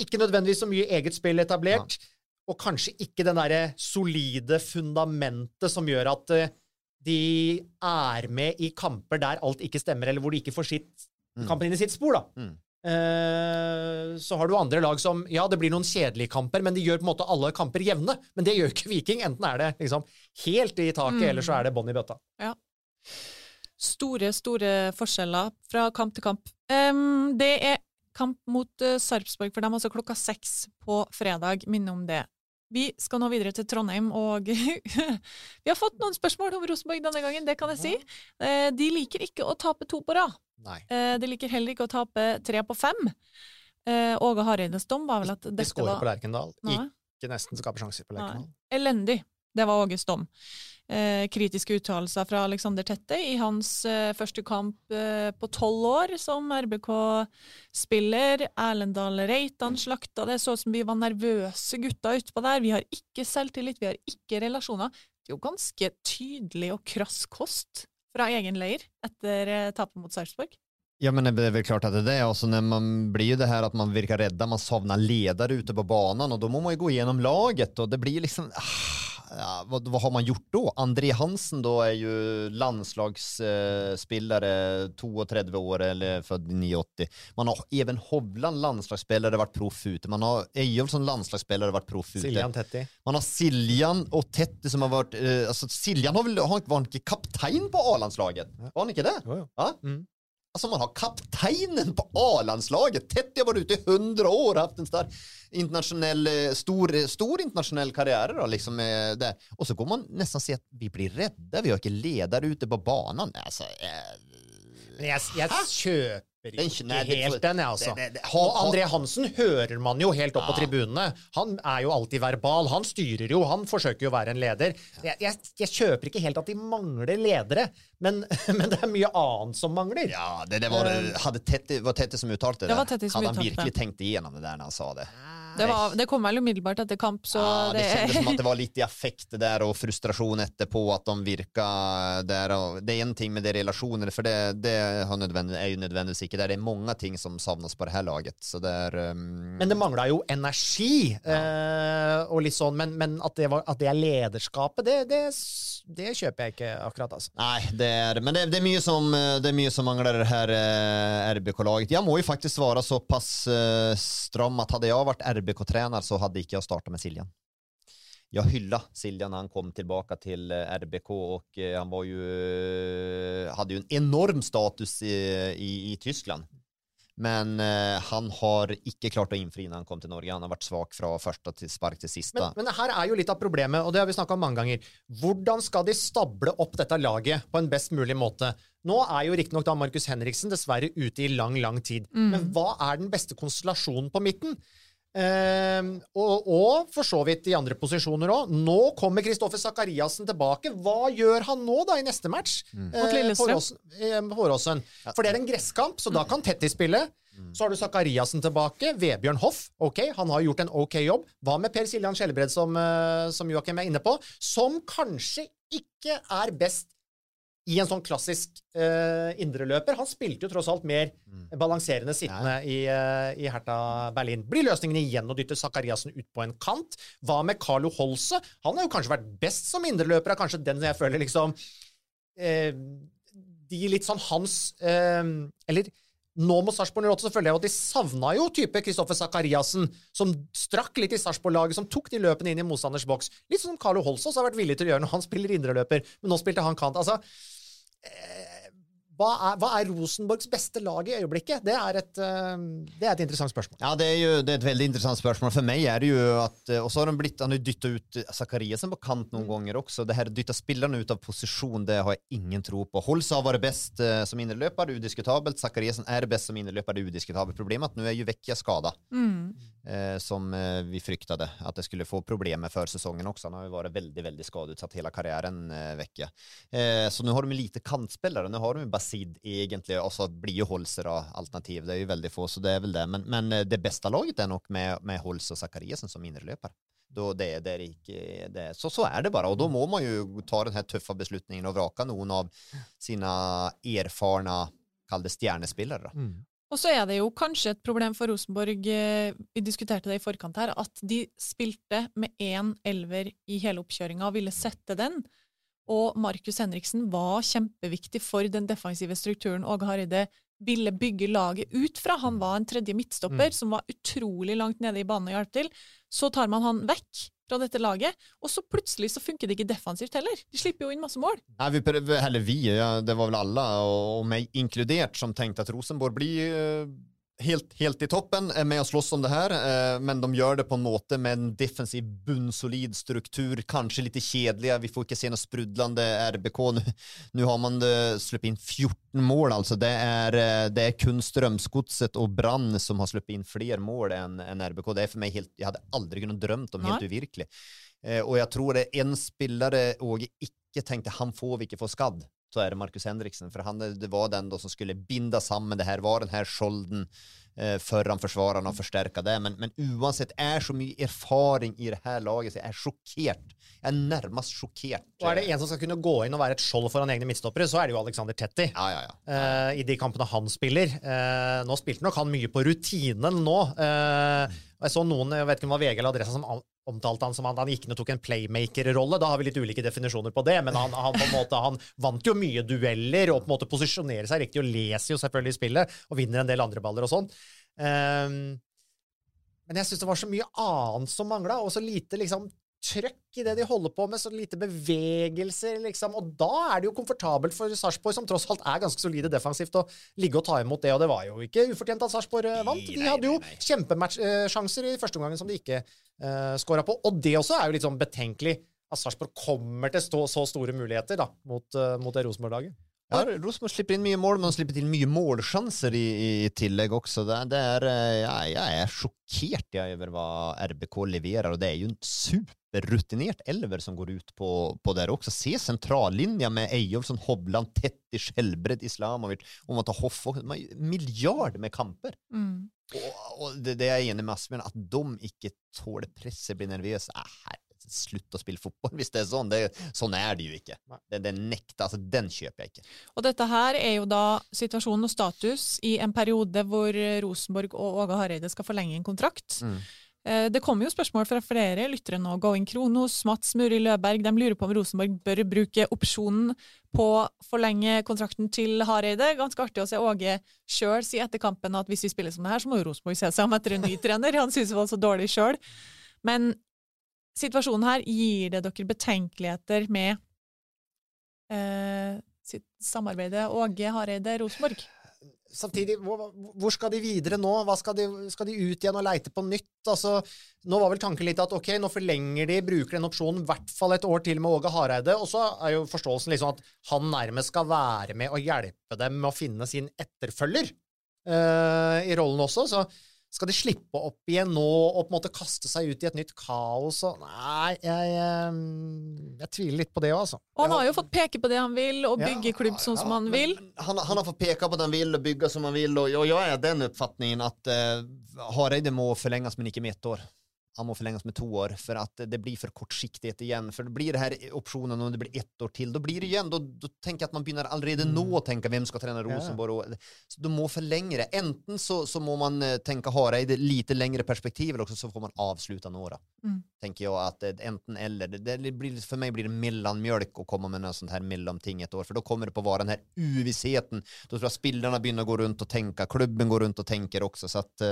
inte nödvändigtvis så mycket eget spel etablerat och kanske inte den där solide fundamentet som gör att de med I kamper der alt ikke stemmer, eller hvor de ikke får kampen inn I sitt spor, da. Så har du andre lag som, ja, det blir noen kjedelige kamper, men de gjør på en måte alle kamper jevne. Men det gjør ikke Viking. Enten det liksom helt I taket, eller så det bånd I bøtta. Ja. Store forskjeller fra kamp til kamp. Det Kamp mot Sarpsborg for dem, altså klokka 6 på fredag, minne om det. Vi skal nå videre til Trondheim, og vi har fått noen spørsmål om Rosenborg denne gangen, det kan jeg si. De liker ikke å tape 2 på rad. Nei. De liker heller ikke å tape 3 på 5. Åge Hareides dom var vel at dette var... De skårer på Lerkendal, ikke nesten skaper sjanser på Lerkendal. Nei. Elendig, det var Åges dom. Kritiske uttalelser fra Alexander Tette i hans første kamp på 12 år som RBK-spiller. Erlendal Reitan slakta det, så som vi var nervøse gutta utpå der. Vi har ikke selvtillit, vi har ikke relasjoner. Det er jo ganske tydelig og krass kost fra egen leir etter tapet mot Sarpsborg. Ja, men det är väl klart att det är och så när man blir ju det här att man virkar rädda, man savnar ledare ute på banan och då måste man ju gå igenom laget och det blir liksom ja, vad har man gjort då? Andre Hansen då är ju landslagsspelare 32 år eller född 1980. Man har även Hovland landslagsspelare varit proff ute. Man har Ejolf som landslagsspelare varit proff ute. Siljan Tetti. Man har Siljan och Tetti som har varit alltså Siljan har väl var inte kapten på A-landslaget. Var han inte det? Ja. Ja? Mm. Alltså man har kaptenen på A-landslaget. Tetti har varit ute i 100 år haft en stark internationell stor internationell karriär då liksom där. Och så går man nästan se att vi blir rädda. Vi har inte ledare ute på banan. Alltså jag köper helt den alltså. Andre Hansen hører man ju helt upp på tribunene. Han är ju alltid verbal. Han styrer ju, han försöker ju vara en leder. Jag köper inte helt att de mangler ledare, men det är mycket annat som mangler. Ja, det var Tette som uttalte det. Hade han verkligen tänkt igenom det där när han sa det? Det kom väl omedelbart att det kamp så det kändes som att det var lite i affekt där och frustration efterpå att de virkar där det är en ting med de relationer för det har nödvändigt är ju nödvändigt där det är många ting som savnas på det här laget så där men det manglar ju energi och liksom men att det var att det är ledarskapet det köper jag inte akkurat alltså. Nej, det är men det är mycket som manglar det här RBK-laget. Jag må ju faktiskt svara så pass stram att hade jag varit RBK-tränare så hade inte jag startat med Siljan. Jag hyllade Siljan när han kom tillbaka till RBK och han var ju hade ju en enorm status i Tyskland. Men han har inte klart att infri när han kom till Norge. Han har varit svag från första till spark till sista. Men det här är ju lite av problemet och det har vi snackat om många gånger. Hvordan ska de stable upp detta laget på en bäst möjlig måte? Nu är ju riktigt nog då Markus Henriksen dessvärre ute i lång tid. Men vad är den bästa konstellationen på mitten? Og for så vidt i andre posisjoner også. Nå kommer Kristoffer Sakariasen tilbake. Hva gjør han nå da i neste match? Mot Lillestrøm Håråsen. For det er en gresskamp, så da kan Tetti spille. Så har du Sakariasen tilbake, Vebjørn Hoff, han har gjort en jobb. Hva med Per Siljan Skjelbred som Joakim er inne på, som kanskje ikke er best i en sånn klassisk indreløper. Han spilte jo tross alt mer balanserende sittende i Hertha Berlin. Blir løsningen igjen å dytte Sakariasen ut på en kant? Hva med Carlo Holse? Han har jo kanskje vært best som indreløper, er kanskje den jeg føler liksom de litt sånn hans eller nå mot Sarpsborg 08 så føler jeg at de savnet jo type Kristoffer Sakariasen som strakk litt i Sarpsborg-laget, som tok de løpene inn i motstanders boks. Litt som Carlo Holsås har vært villig til å gjøre når han spiller indreløper, men nå spilte han kant. Altså, hva er Rosenborgs beste lag i øyeblikket? Det er et interessant spørsmål. Ja, det er et veldig interessant spørsmål. For meg er det jo at, og så har han jo dyttet ut Sakariasen på kant noen ganger også. Det her dyttet spillerne ut av posisjon, det har jeg ingen tro på. Holsa har vært best som inneløper, udiskutabelt. Sakariasen er best som inneløper, det er udiskutabelt. Problemet er at nå er jo Vecchia skadet, som vi fryktade att det skulle få problem med för säsongen också. Han har ju varit väldigt, väldigt skadutsatt hela karriären Vecchia. Så nu har de ju lite kantspelare. Nu har de ju Basid egentligen och så blir ju Holser alternativ. Det är ju väldigt få så det är väl det. Men det bästa laget är nog med Holz och Sakariasen som innerlöpare. Då det är så är det bara och då må man ju ta den här tuffa beslutningen och vraka någon av sina erfarna kallade stjärnespelare. Og så det jo kanskje et problem for Rosenborg, vi diskuterte det i forkant her, at de spilte med 1 elver i hele oppkjøringen og ville sette den, og Markus Henriksen var kjempeviktig for den defensive strukturen Åge Hareide ville bygge laget ut fra. Han var en tredje midtstopper som var utrolig langt nede i banen og hjalp til. Så tar man han vekk fra dette laget, og så plutselig så funker det ikke defensivt heller. De slipper jo inn masse mål. Nei, det var vel alle, og meg inkludert, som tenkte at Rosenborg blir helt i toppen med att slåss om det här, men de gör det på en måte med en defensiv bunnsolid struktur, kanske lite kedliga. Vi får inte se något sprudlande RBK nu har man släppt in 14 mål, alltså det är kun Strömsgodset och Brann som har släppt in fler mål än RBK. Det är för mig helt, jag hade aldrig kunnat drömt om, helt uvirkelig. Och jag tror det är en spelare Åge inte tänkte han får vilket får skadd, så är det Marcus Henriksen, för han det var den då som skulle binda samman det här, var den här skölden föran försvararna och förstärka det, men oavsett är så mycket erfaring i det här laget, så jag är chockerad. Jag är närmast chockerad. Och är det en som ska kunna gå in och vara ett skjold föran egna mittstoppare, så är det ju Alexander Tette. Ja. I de kamperna han spelar. Nu spilte nog han mycket på rutinen nu. Jag såg någon, jag vet inte om det var VG eller adressen som omtalte han som han gick in och tog en playmaker-rolle. Da har vi lite olika definitioner på det, men han på en måte, han vant ju mycket dueller och på en måte positionerar sig riktigt och läser ju självklart i spelet och vinner en del andra baller och sånt. Men jag syns det var så mycket annat som manglade och så lite liksom trøkk i det de holder på med, så lite bevegelser liksom, og da det jo komfortabelt for Sarpsborg, som tross alt ganske solide defensivt, å ligge og ta imot det, og det var jo ikke ufortjent at Sarpsborg vant. De hadde jo kjempematch-sjanser i første omgangen som de ikke skåret på, og det også jo litt sånn betenkelig at Sarpsborg kommer til så store muligheter da, mot det Rosenborg-laget. Ja, Rosenborg slipper in mycket mål, men de slipper till mycket målchanser i tillägg också. Jag är chockerad över vad RBK levererar, och det är ju en superrutinerad elver som går ut på där också. Se centrallinjen med Ejolfsson, Hovland, Tetti, Skjelbred, Islamovic, om man tar Hoff och miljard med kamper. Mm. Och det är enig med Asbjørn, att de inte tål presset, blir nervösa. Slutt å spille fotball, hvis det er sånn. Sånn er det jo ikke. Den nekter, altså den kjøper jeg ikke. Og dette her er jo da situasjonen og status i en periode hvor Rosenborg og Åge Hareide skal forlenge en kontrakt. Mm. Det kommer jo spørsmål fra flere lyttere nå. Going Kronos, Mats Muri Løberg, de lurer på om Rosenborg bør bruke opsjonen på å forlenge kontrakten til Hareide. Ganske artig å se Åge selv si etter kampen at hvis vi spiller som det her, så må jo Rosenborg se seg om etter en ny trener. Han synes det var så dårlig selv. Men situationen här ger det dock betänkligheter med sitt samarbete Åge Hareide Rosenborg. Samtidigt hvor ska de vidare nu? Vad ska de ut igen och leta på nytt? Altså, nu var väl tanken lite att okej, nu förlänger de, brukar den optionen i vart fall ett år till med Åge Hareide, och så är ju förståelsen liksom att han närmast ska vara med och hjälpa dem med att finna sin efterföljer i rollen också, så skal de slippe opp igjen nå og på en måte kaste seg ut i et nytt kaos? Nei, jeg tviler litt på det også. Og han har jo fått peke på det han vil, og bygge klubb sånn som han vil. Han har fått peke på det han vil, og bygge som han vil, og jeg den uppfattningen at Hareide må forlenges, men ikke med ett år. Han må förlängas med 2 år, för att det blir för kortsiktigt igen, för det blir det här optionen, om det blir 1 år till, då blir det igen, då tänker jag att man börjar allerede nå tänka vem ska träna Rosenborg, och så de må förlänga det. Enten så må man tänka Hara i det lite längre perspektivet också, så får man avsluta några. Tänker jag att enten eller det blir, för mig blir det mellanmjölk och komma med något sånt här mellanting 1 år, för då kommer det på vara den här uvissheten, då tror jag spelarna börjar gå runt och tänka, klubben går runt och tänker också, så att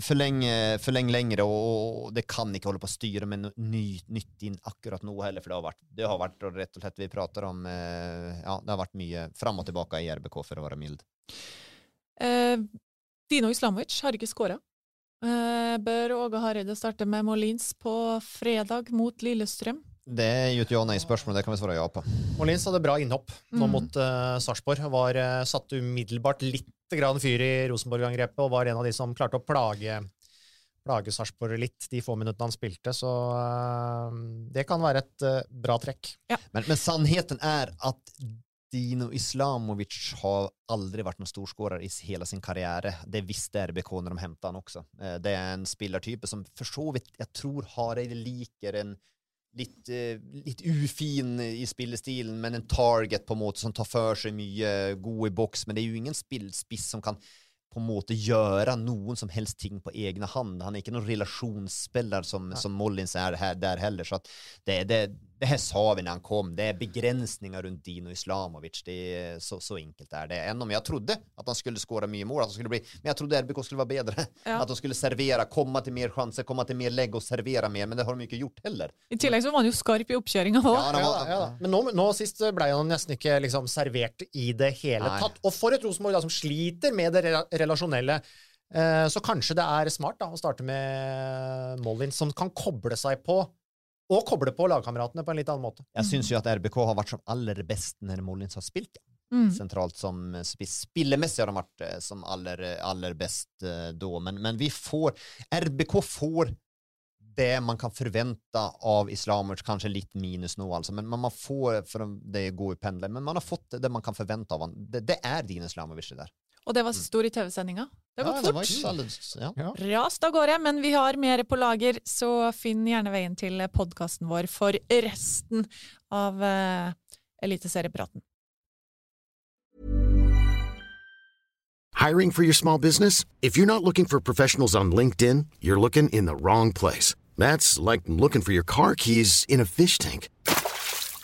förläng längre, och det kan inte hålla på att styra med nytt in akkurat nog heller, för det har varit rätt och slett vi pratar om, det har varit mycket fram och tillbaka i RBK för att vara mild. Dino Islamovic har inte skårat. Bör Åge Hareide starta med Molins på fredag mot Lillestrøm? Det är ju ett ja-nej-spörsmål, det kan vi svara ja på. Molin hade bra inhopp nå mot Sarpsborg, var satt umiddelbart lite grann fyr i Rosenborg-angrepet, och var en av de som klarte att plage Sarpsborg lite de få minuterna han spilte, så det kan vara ett bra träck. Ja. Men sannheten är att Dino Islamovic har aldrig varit någon storskårare i hela sin karriär. Det visste RBK när de hämtade han också. Det är en spelartyp som för så vitt jag tror har det liker en lite ufin i spillestilen, men en target på måte som tar för sig mycket, god i box, men det är ju ingen spillspiss som kan på måte göra någon som helst ting på egna hand. Han är inte någon relationsspelare som Molins är här där heller, så att det här sa vi när han kom, det är begränsningar runt Dino Islamovic, det är så enkelt är det. Än om jag trodde att han skulle skåra mycket mål, att han skulle bli, men jag trodde RBK skulle vara bättre, att de skulle servera, komma till mer chanser, komma till mer lägg och servera mer, men det har de inte gjort heller. I tillägg så var han ju skarp i uppkörningen också. Ja. Men nu sist blev han nästan inte liksom serverat i det hela tatt, och för ett Rosenborg som sliter med det relasjonelle. Så kanskje det smart da, å starte med Molin, som kan koble seg på, og koble på lagkameratene på en litt annen måte. Jeg synes jo at RBK har vært som aller best når Molin har spilt. Centralt som spillemessigt har de varit som aller bäst då men vi får RBK får det man kan förvänta av Islamovic kanske lite minus nu alltså men man får för det går i pendlar men man har fått det man kan förvänta av han det är Dino Islamovic det där. Och det var stor I TV-sändningen. Det var fort. Ja. Rast då går det men vi har mer på lager så finn gärna vägen till podcasten vår för resten av eliteseriepraten. Hiring for your small business? If you're not looking for professionals on LinkedIn, you're looking in the wrong place. That's like looking for your car keys in a fish tank.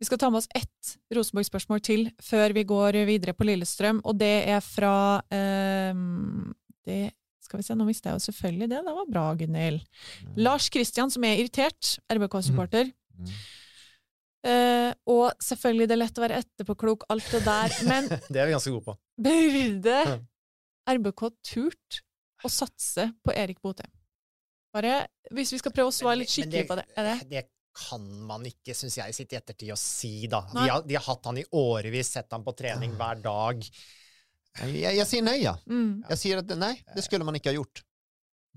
Vi skal ta med oss ett Rosenborg-spørsmål til før vi går videre på Lillestrøm, og det fra det, skal vi se, nå visste jeg jo selvfølgelig det, det var bra, Gunnel. Lars Kristian, som irritert, RBK-supporter, og selvfølgelig det lett å være etterpåklok, alt det der, men det vi ganske gode på. Burde RBK turt å satse på Erik Botheim? Bare, hvis vi skal prøve å svare litt skikkelig på det, det kan man ikke, synes jeg, sitte I ettertid og si da. De har hatt han I årevis, sett han på trening hver dag. Jeg sier nei, ja. Jeg sier at nej, det skulle man ikke ha gjort.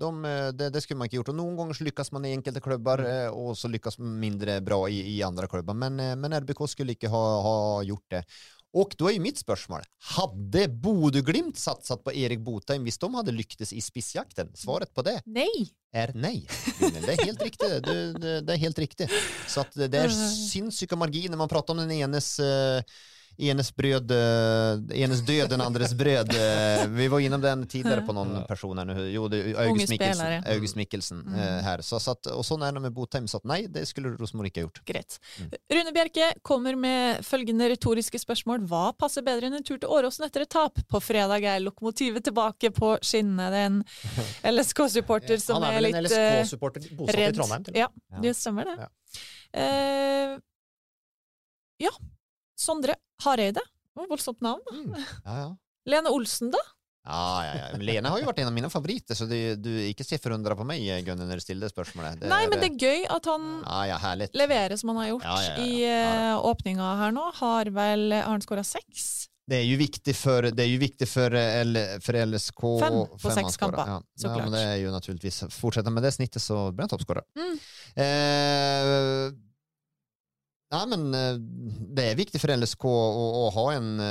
Det skulle man ikke ha gjort. Og noen gånger så lyckas man I enkelte klubbar, og så lyckas man mindre bra I andra klubbar. Men RBK skulle ikke ha gjort det. Och då är ju mitt spörsmål. Hade Bodø Glimt satsat på Erik Botheim visst de hade lyckats I spissjakten? Svaret på det nej. Är nej. Det är helt riktigt. Det är helt riktigt. Så att det är sinnssyka margin när man pratar om den enes död den andres bröd. Vi var inom den tidigare på någon person här nu. Jo, det August Mikkelsen här. Så att och så när de med Botheim så att nej, det skulle Rosenborg inte ha gjort. Greit. Rune Bjerke kommer med följande retoriska frågor. Vad passar bättre än en tur till Åråsen efter ett tapp? På fredag är Lokomotivet tillbaka på skinnet den LSK-supporter som är lite LSK-supporter bosatt I Trondheim. Ja, det stämmer det. Ja. Sindre Källmeland. Vad våldsamt namn. Ja. Lena Olsen då? Ja. Lena har ju varit en av mina favoriter så du inte se förundra på mig Gunnar när du ställde frågan. Nej, men det är gøy att han levererar som han har gjort I öppningar här nu. Har väl han skorat 6. Det är ju viktigt för för LSK 5 på 6 kamper. Ja, men det är ju naturligtvis fortsätta med det snittet så blir han toppskorare. Ja, men det är viktigt för LSK att ha en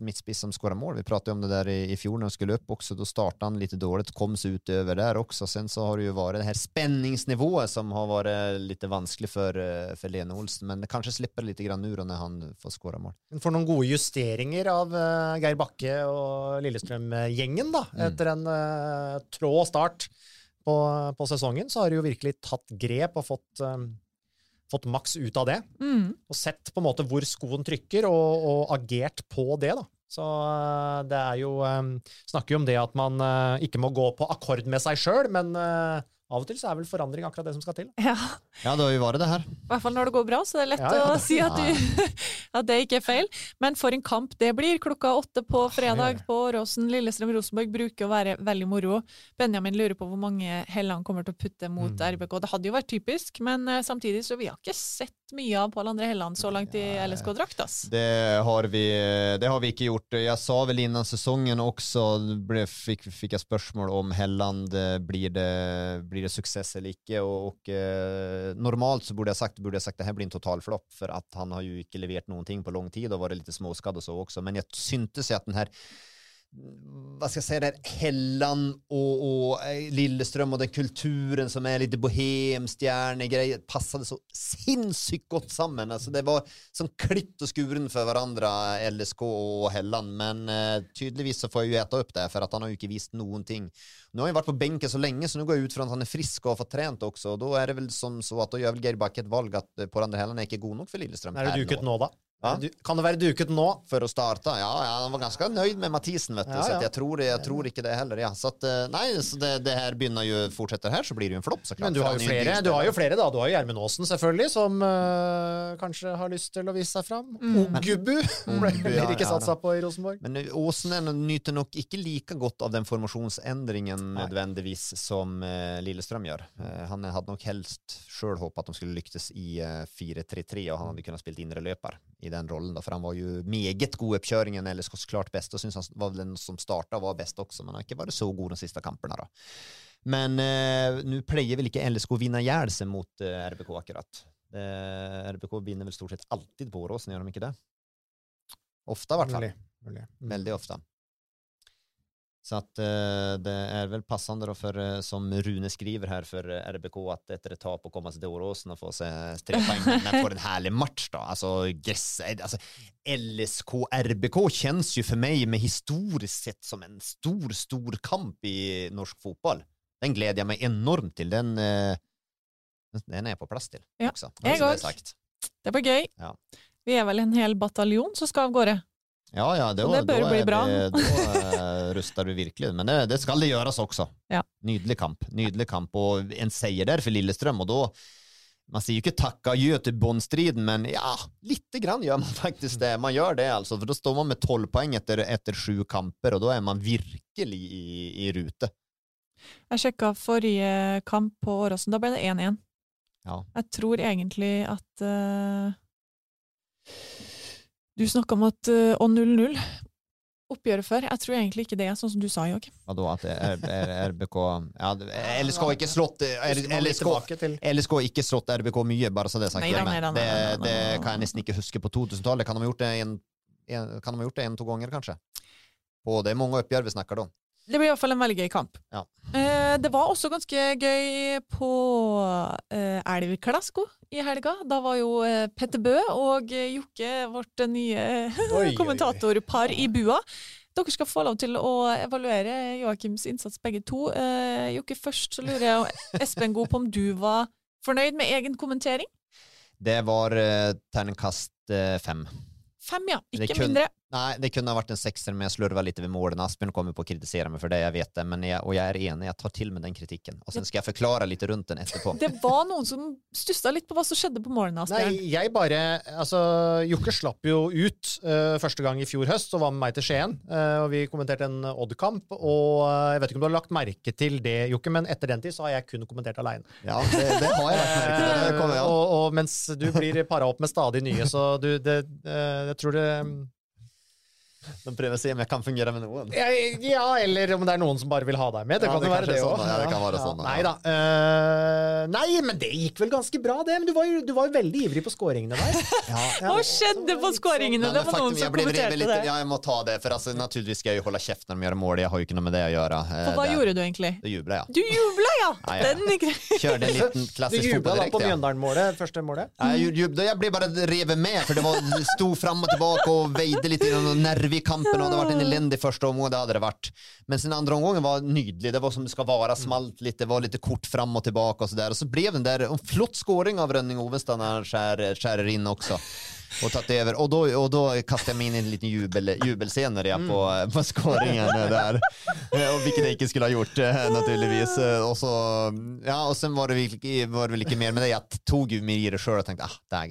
mittspiss som skorar mål. Vi pratade om det där I fjol när de skulle upp också. Då startade han lite dåligt, kom sig ut över där också. Sen så har det ju varit den här spänningsnivån som har varit lite vansklig för Lene Olsen. Men det kanske slipper lite grann nu då när han får skora mål. Men får någon goda justeringar av Geir Bakke och Lillestrøm-gängen då? Efter en trå start på säsongen så har det ju verkligen tagit grep och fått max ut av det, og sett på en måte hvor skoen trykker, og agert på det da. Så det jo, snakker jo om det at man ikke må gå på akkord med seg selv, men av og til så vel forandring akkurat det som skal til. Ja, det har jo vært det her. I hvert fall når det går bra, så det lett å si at, at det ikke feil. Men for en kamp, det blir 8:00 på fredag på Åråsen. Lillestrøm-Rosenborg bruker å være veldig moro. Benjamin lurer på hvor mange Helland kommer til å putte mot RBK. Det hadde jo vært typisk, men samtidig så vi har ikke sett mye av Pål Andre Helland så langt I LSK-drakt. Det har vi ikke gjort. Jeg sa vel innan säsongen också, fick jag spørsmål om Helland blir blir det success eller icke? Och normalt så borde jag sagt det här blir en total flopp, för att han har ju inte levererat någonting på lång tid och varit lite småskad och så också. Men jag syntes att den här, vad ska jag säga, där Hellan och Lilleström och den kulturen som är lite bohemstjärnegrejer passade så sinnssykt gott samman. Alltså det var som klippt och skuren för varandra, LSK och Hellan, men tydligvis så får jag ju äta upp det, för att han har ju inte visst någonting. Nu har han varit på bänken så länge, så nu går jag ut från att han är frisk och har fått tränt också, och då är det väl som så att då gör väl Geirback ett valg att på andra Hellan är inte god nog för Lilleström. Är det duket nå då? Ja. Kan det vara duket nå för att starta? Ja, han var ganska nöjd med Mathisen, vet du, ja, så att jag tror inte det heller. Ja, så att nej, så det här börjar ju fortsätter här, så blir det ju en flopp såklart. Men du har ju flera då. Du har ju Gjermund Aasen selvfølgelig, som kanske har lyst till att visa fram. Ogbu blir inte satsa på i Rosenborg. Men Aasen nyter nog inte lika gott av den formationsändringen nödvändigtvis som Lillestrøm gör. Han hade nog helst själv hoppat att de skulle lyckas i 4-3-3 och han hade kunnat spela inre löpare i den rollen då, för han var ju meget god uppköringen eller såklart bäst, och syns han var den som startade var bäst också, men han har inte varit så god de sista kamperna då. Men nu plejer väl inte LSK vinna hjälsen mot RBK akkurat. RBK vinner väl stort sett alltid på Åråsen, gör de inte det? Ofta i alla fall. Väldigt ofta. Så att det är väl passande då för, som Rune skriver här, för RBK att efter ett tap och komma till Åråsen och få se 3 poäng när får en härlig match då. Alltså LSK-RBK känns ju för mig med historiskt sett som en stor kamp i norsk fotboll. Den glädjer jag mig enormt till. Den är jag på plats till också. Ja, det är sagt. Det var gøy. Ja. Vi är väl en hel bataljon så ska avgå det. Ja, det bör bli bra. Då rustar du verkligen, men det ska det göras också. Ja. Nydlig kamp och en seger där för Lillestrøm, och då man säger ju inte tacka Göteborgsstriden, men ja, lite grann gör man faktiskt det. Man gör det alltså, för då står man med 12 poäng efter 7 kamper, och då är man verkligen i rute. Jag checkade förra kamp på Åråsen, då blev det 1-1. Ja. Jag tror egentligen att du snackar om att 0-0 uppgör för. Jag tror egentligen inte det, sånt som du sa, jag. Vad då att RBK eller ska inte slått eller ska inte slått RBK mycket, bara så det sagt. Det kan jag nästan inte huska på 2000-talet. Kan de ha gjort det en två gånger kanske. Och det är många uppgör vi snackar då. Det blir i alla fall en väldigt gøy kamp. Ja. Det var också ganska gøy på Elvklasko i helga. Da var ju Petter Bø och Jokke, vårt nya kommentatorpar i bua. Dere ska få lov til å evaluere Joakims insats begge to. Jokke först, så lurer jeg Espen god på om du var fornøyd med egen kommentering? Det var terningkast 5. 5, ja. Ikke mindre. Nej, det kunde ha varit en 6, men jag slurvar lite vid målen. Aspen kommer på att kritisera mig för det, jag vet det. Men jag är enig, jag tar till med den kritiken. Och sen ska jag förklara lite runt den efterpå. Det var någon som stussade lite på vad som skedde på morgonen, Aspen. Nej, jag bara... Alltså, Jokke slapp ju ut första gången i fjol höst och var med mig till Skien. Och vi kommenterade en oddkamp. Och jag vet inte om du har lagt märke till det, Jokke, men efter den tid så har jag kun kommenterat alene. Ja, det har jag lagt märke till. Och mens du blir parat upp med stadig nya, så jag tror det... De prøver å se om jeg kan fungere med noen. Ja, eller om det er noen som bare vil ha deg med. Det kan det være det også. Ja, det kan være sånn. Neida. Nei, men det gikk vel ganske bra det. Men du var jo veldig ivrig på skåringene der. Ja. Hva skjedde på skåringene? Det var noen som kommenterte det. Ja, jeg må ta det, for altså, naturligvis skal jeg jo holde kjeft når de gjør mål. Jeg har jo ikke noe med det å gjøre. For hva gjorde du egentlig? Det jublet, ja. Du jublet, ja! Ja. Kjørte en liten klassisk fotball direkt, ja. Du jublet da på Mjøndalen-målet, første målet? Jeg ble bare revet med, for det sto frem og tilbake og veide litt i kampen, och det var en eländig första omgång, det hade det varit. Men sen andra omgången var nydlig, det var som det ska vara, smalt lite, var lite kort fram och tillbaka och så där, och så blev den där en flott skåring av Rönning Ovenstad när han skär in också. Och tatt över, och då kastade jag mig in i en liten jubelscen när jag på skåringen där, och vilket jag inte skulle ha gjort naturligtvis. Och så ja, och sen var det lite mer med det, jag tog ju mig i det själv och tänkte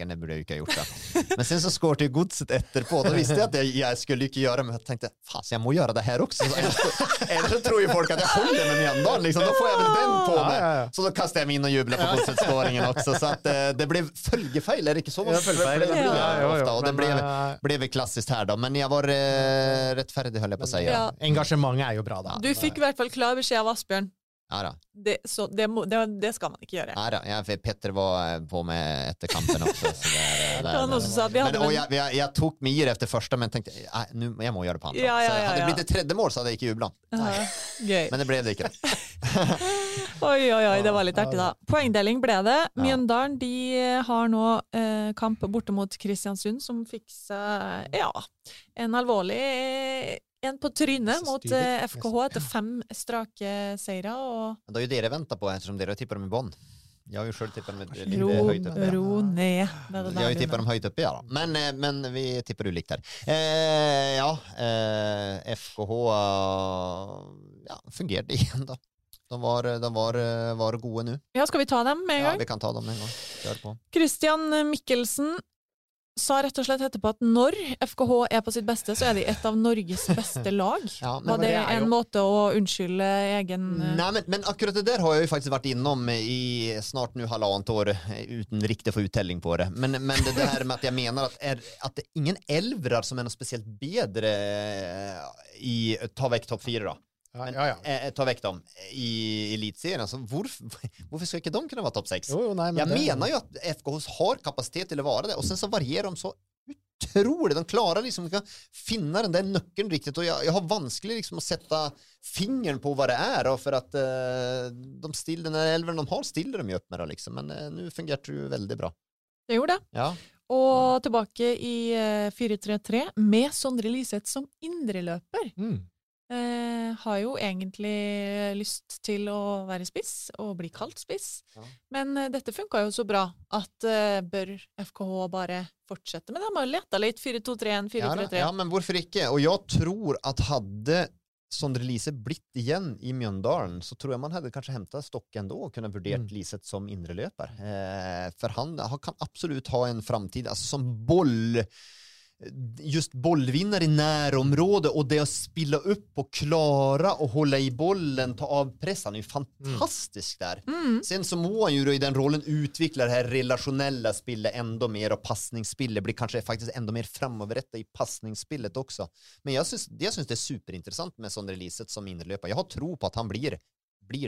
det borde jag ju inte ha gjort det. Men sen så skårte ju Godset efterpå, då visste jag att jag skulle inte göra, men jag tänkte så jag måste göra det här också, eller så tror ju folk att jag håller med Mjøndalen liksom, då får jag väl den på mig. Så då kastade jag mig in och jublade på Godsets skåringen också, så att det blev följefejl, eller inte så var ofta, och det blev klassiskt här då, men jag var rättfärdig höll jag på att säga. Ja. Engagemanget är ju bra då. Du fick i alla fall klar besked av Asbjørn. Det ska man inte göra. Ja, för Petter var på med efter kampen också så jag tog mig i efter första men tänkte nu jag måste göra på andra. Så hade det blivit ett tredje mål så hade jag gick jubla. Men det blev det inte. Oj, det var lite artigt då. Poängdelning blev det. Mjøndalen, de har nu kamp borta mot Kristiansund som fixar en allvarlig en på trynet mot FKH efter 5 strake seirer och det är ju det jag väntar på eftersom det är tippar med Bonn. Jag har ju själv tippat med lite höjt upp. Jag har ju tippat dem höjt upp ja. Men vi tippar olikt här. FKH fungerade igen då. De var goda nu. Ja, ska vi ta dem med en gång? Ja, vi kan ta dem en gång. Kör på. Christian Mikkelsen sa rett og slett etterpå at når FKH på sitt beste, så det et av Norges beste lag. Var det en måte å unnskylde egen... Nei, men akkurat det der har jeg jo faktisk vært innom i snart nu halvannet år, uten riktig for uttelling på det. Men det her med at jeg mener at det ingen elvrar som noe spesielt bedre i ta vekk topp 4 da. Ta vekk dem i elitserien. Altså, hvorfor ska inte de kunna vara topp 6? Jag menar ju att FKH har kapacitet till att vara det och sen så varierar de så otroligt. De klarar liksom att finna den där nyckeln riktigt och jag har vanskelig liksom att sätta fingern på vad det är och för att de stiller den elven de har stiller de ju upp med det liksom. Men nu fungerar det ju väldigt bra. Det gjorde det. Ja. Och tillbaka i 4-3-3 med Sondre Liseth som indrelöper. Mm. Har jo egentlig lyst til å være spiss og bli kalt spiss men dette funket jo så bra at bør FKH bare fortsette men de har jo lett litt 4-2-3-1, 4-3-3 ja, men hvorfor ikke? Og jeg tror at hadde Sondre Liseth blitt igjen i Mjøndalen så tror jeg man hade kanske hämtat Stokken då och kunna vurdert Liseth som indreløper för han kan absolut ha en framtid altså, som boll just bollvinnare i närområde och det att spilla upp och klara och hålla i bollen, ta av pressen är ju fantastisk där. Sen så må han ju i den rollen utveckla det här relationella spillet ändå mer och passningsspillet blir kanske faktiskt ändå mer framöverrätta i passningsspillet också. Men jag syns det är superintressant med Sondre Liseth som innerlöpare. Jag har tro på att han blir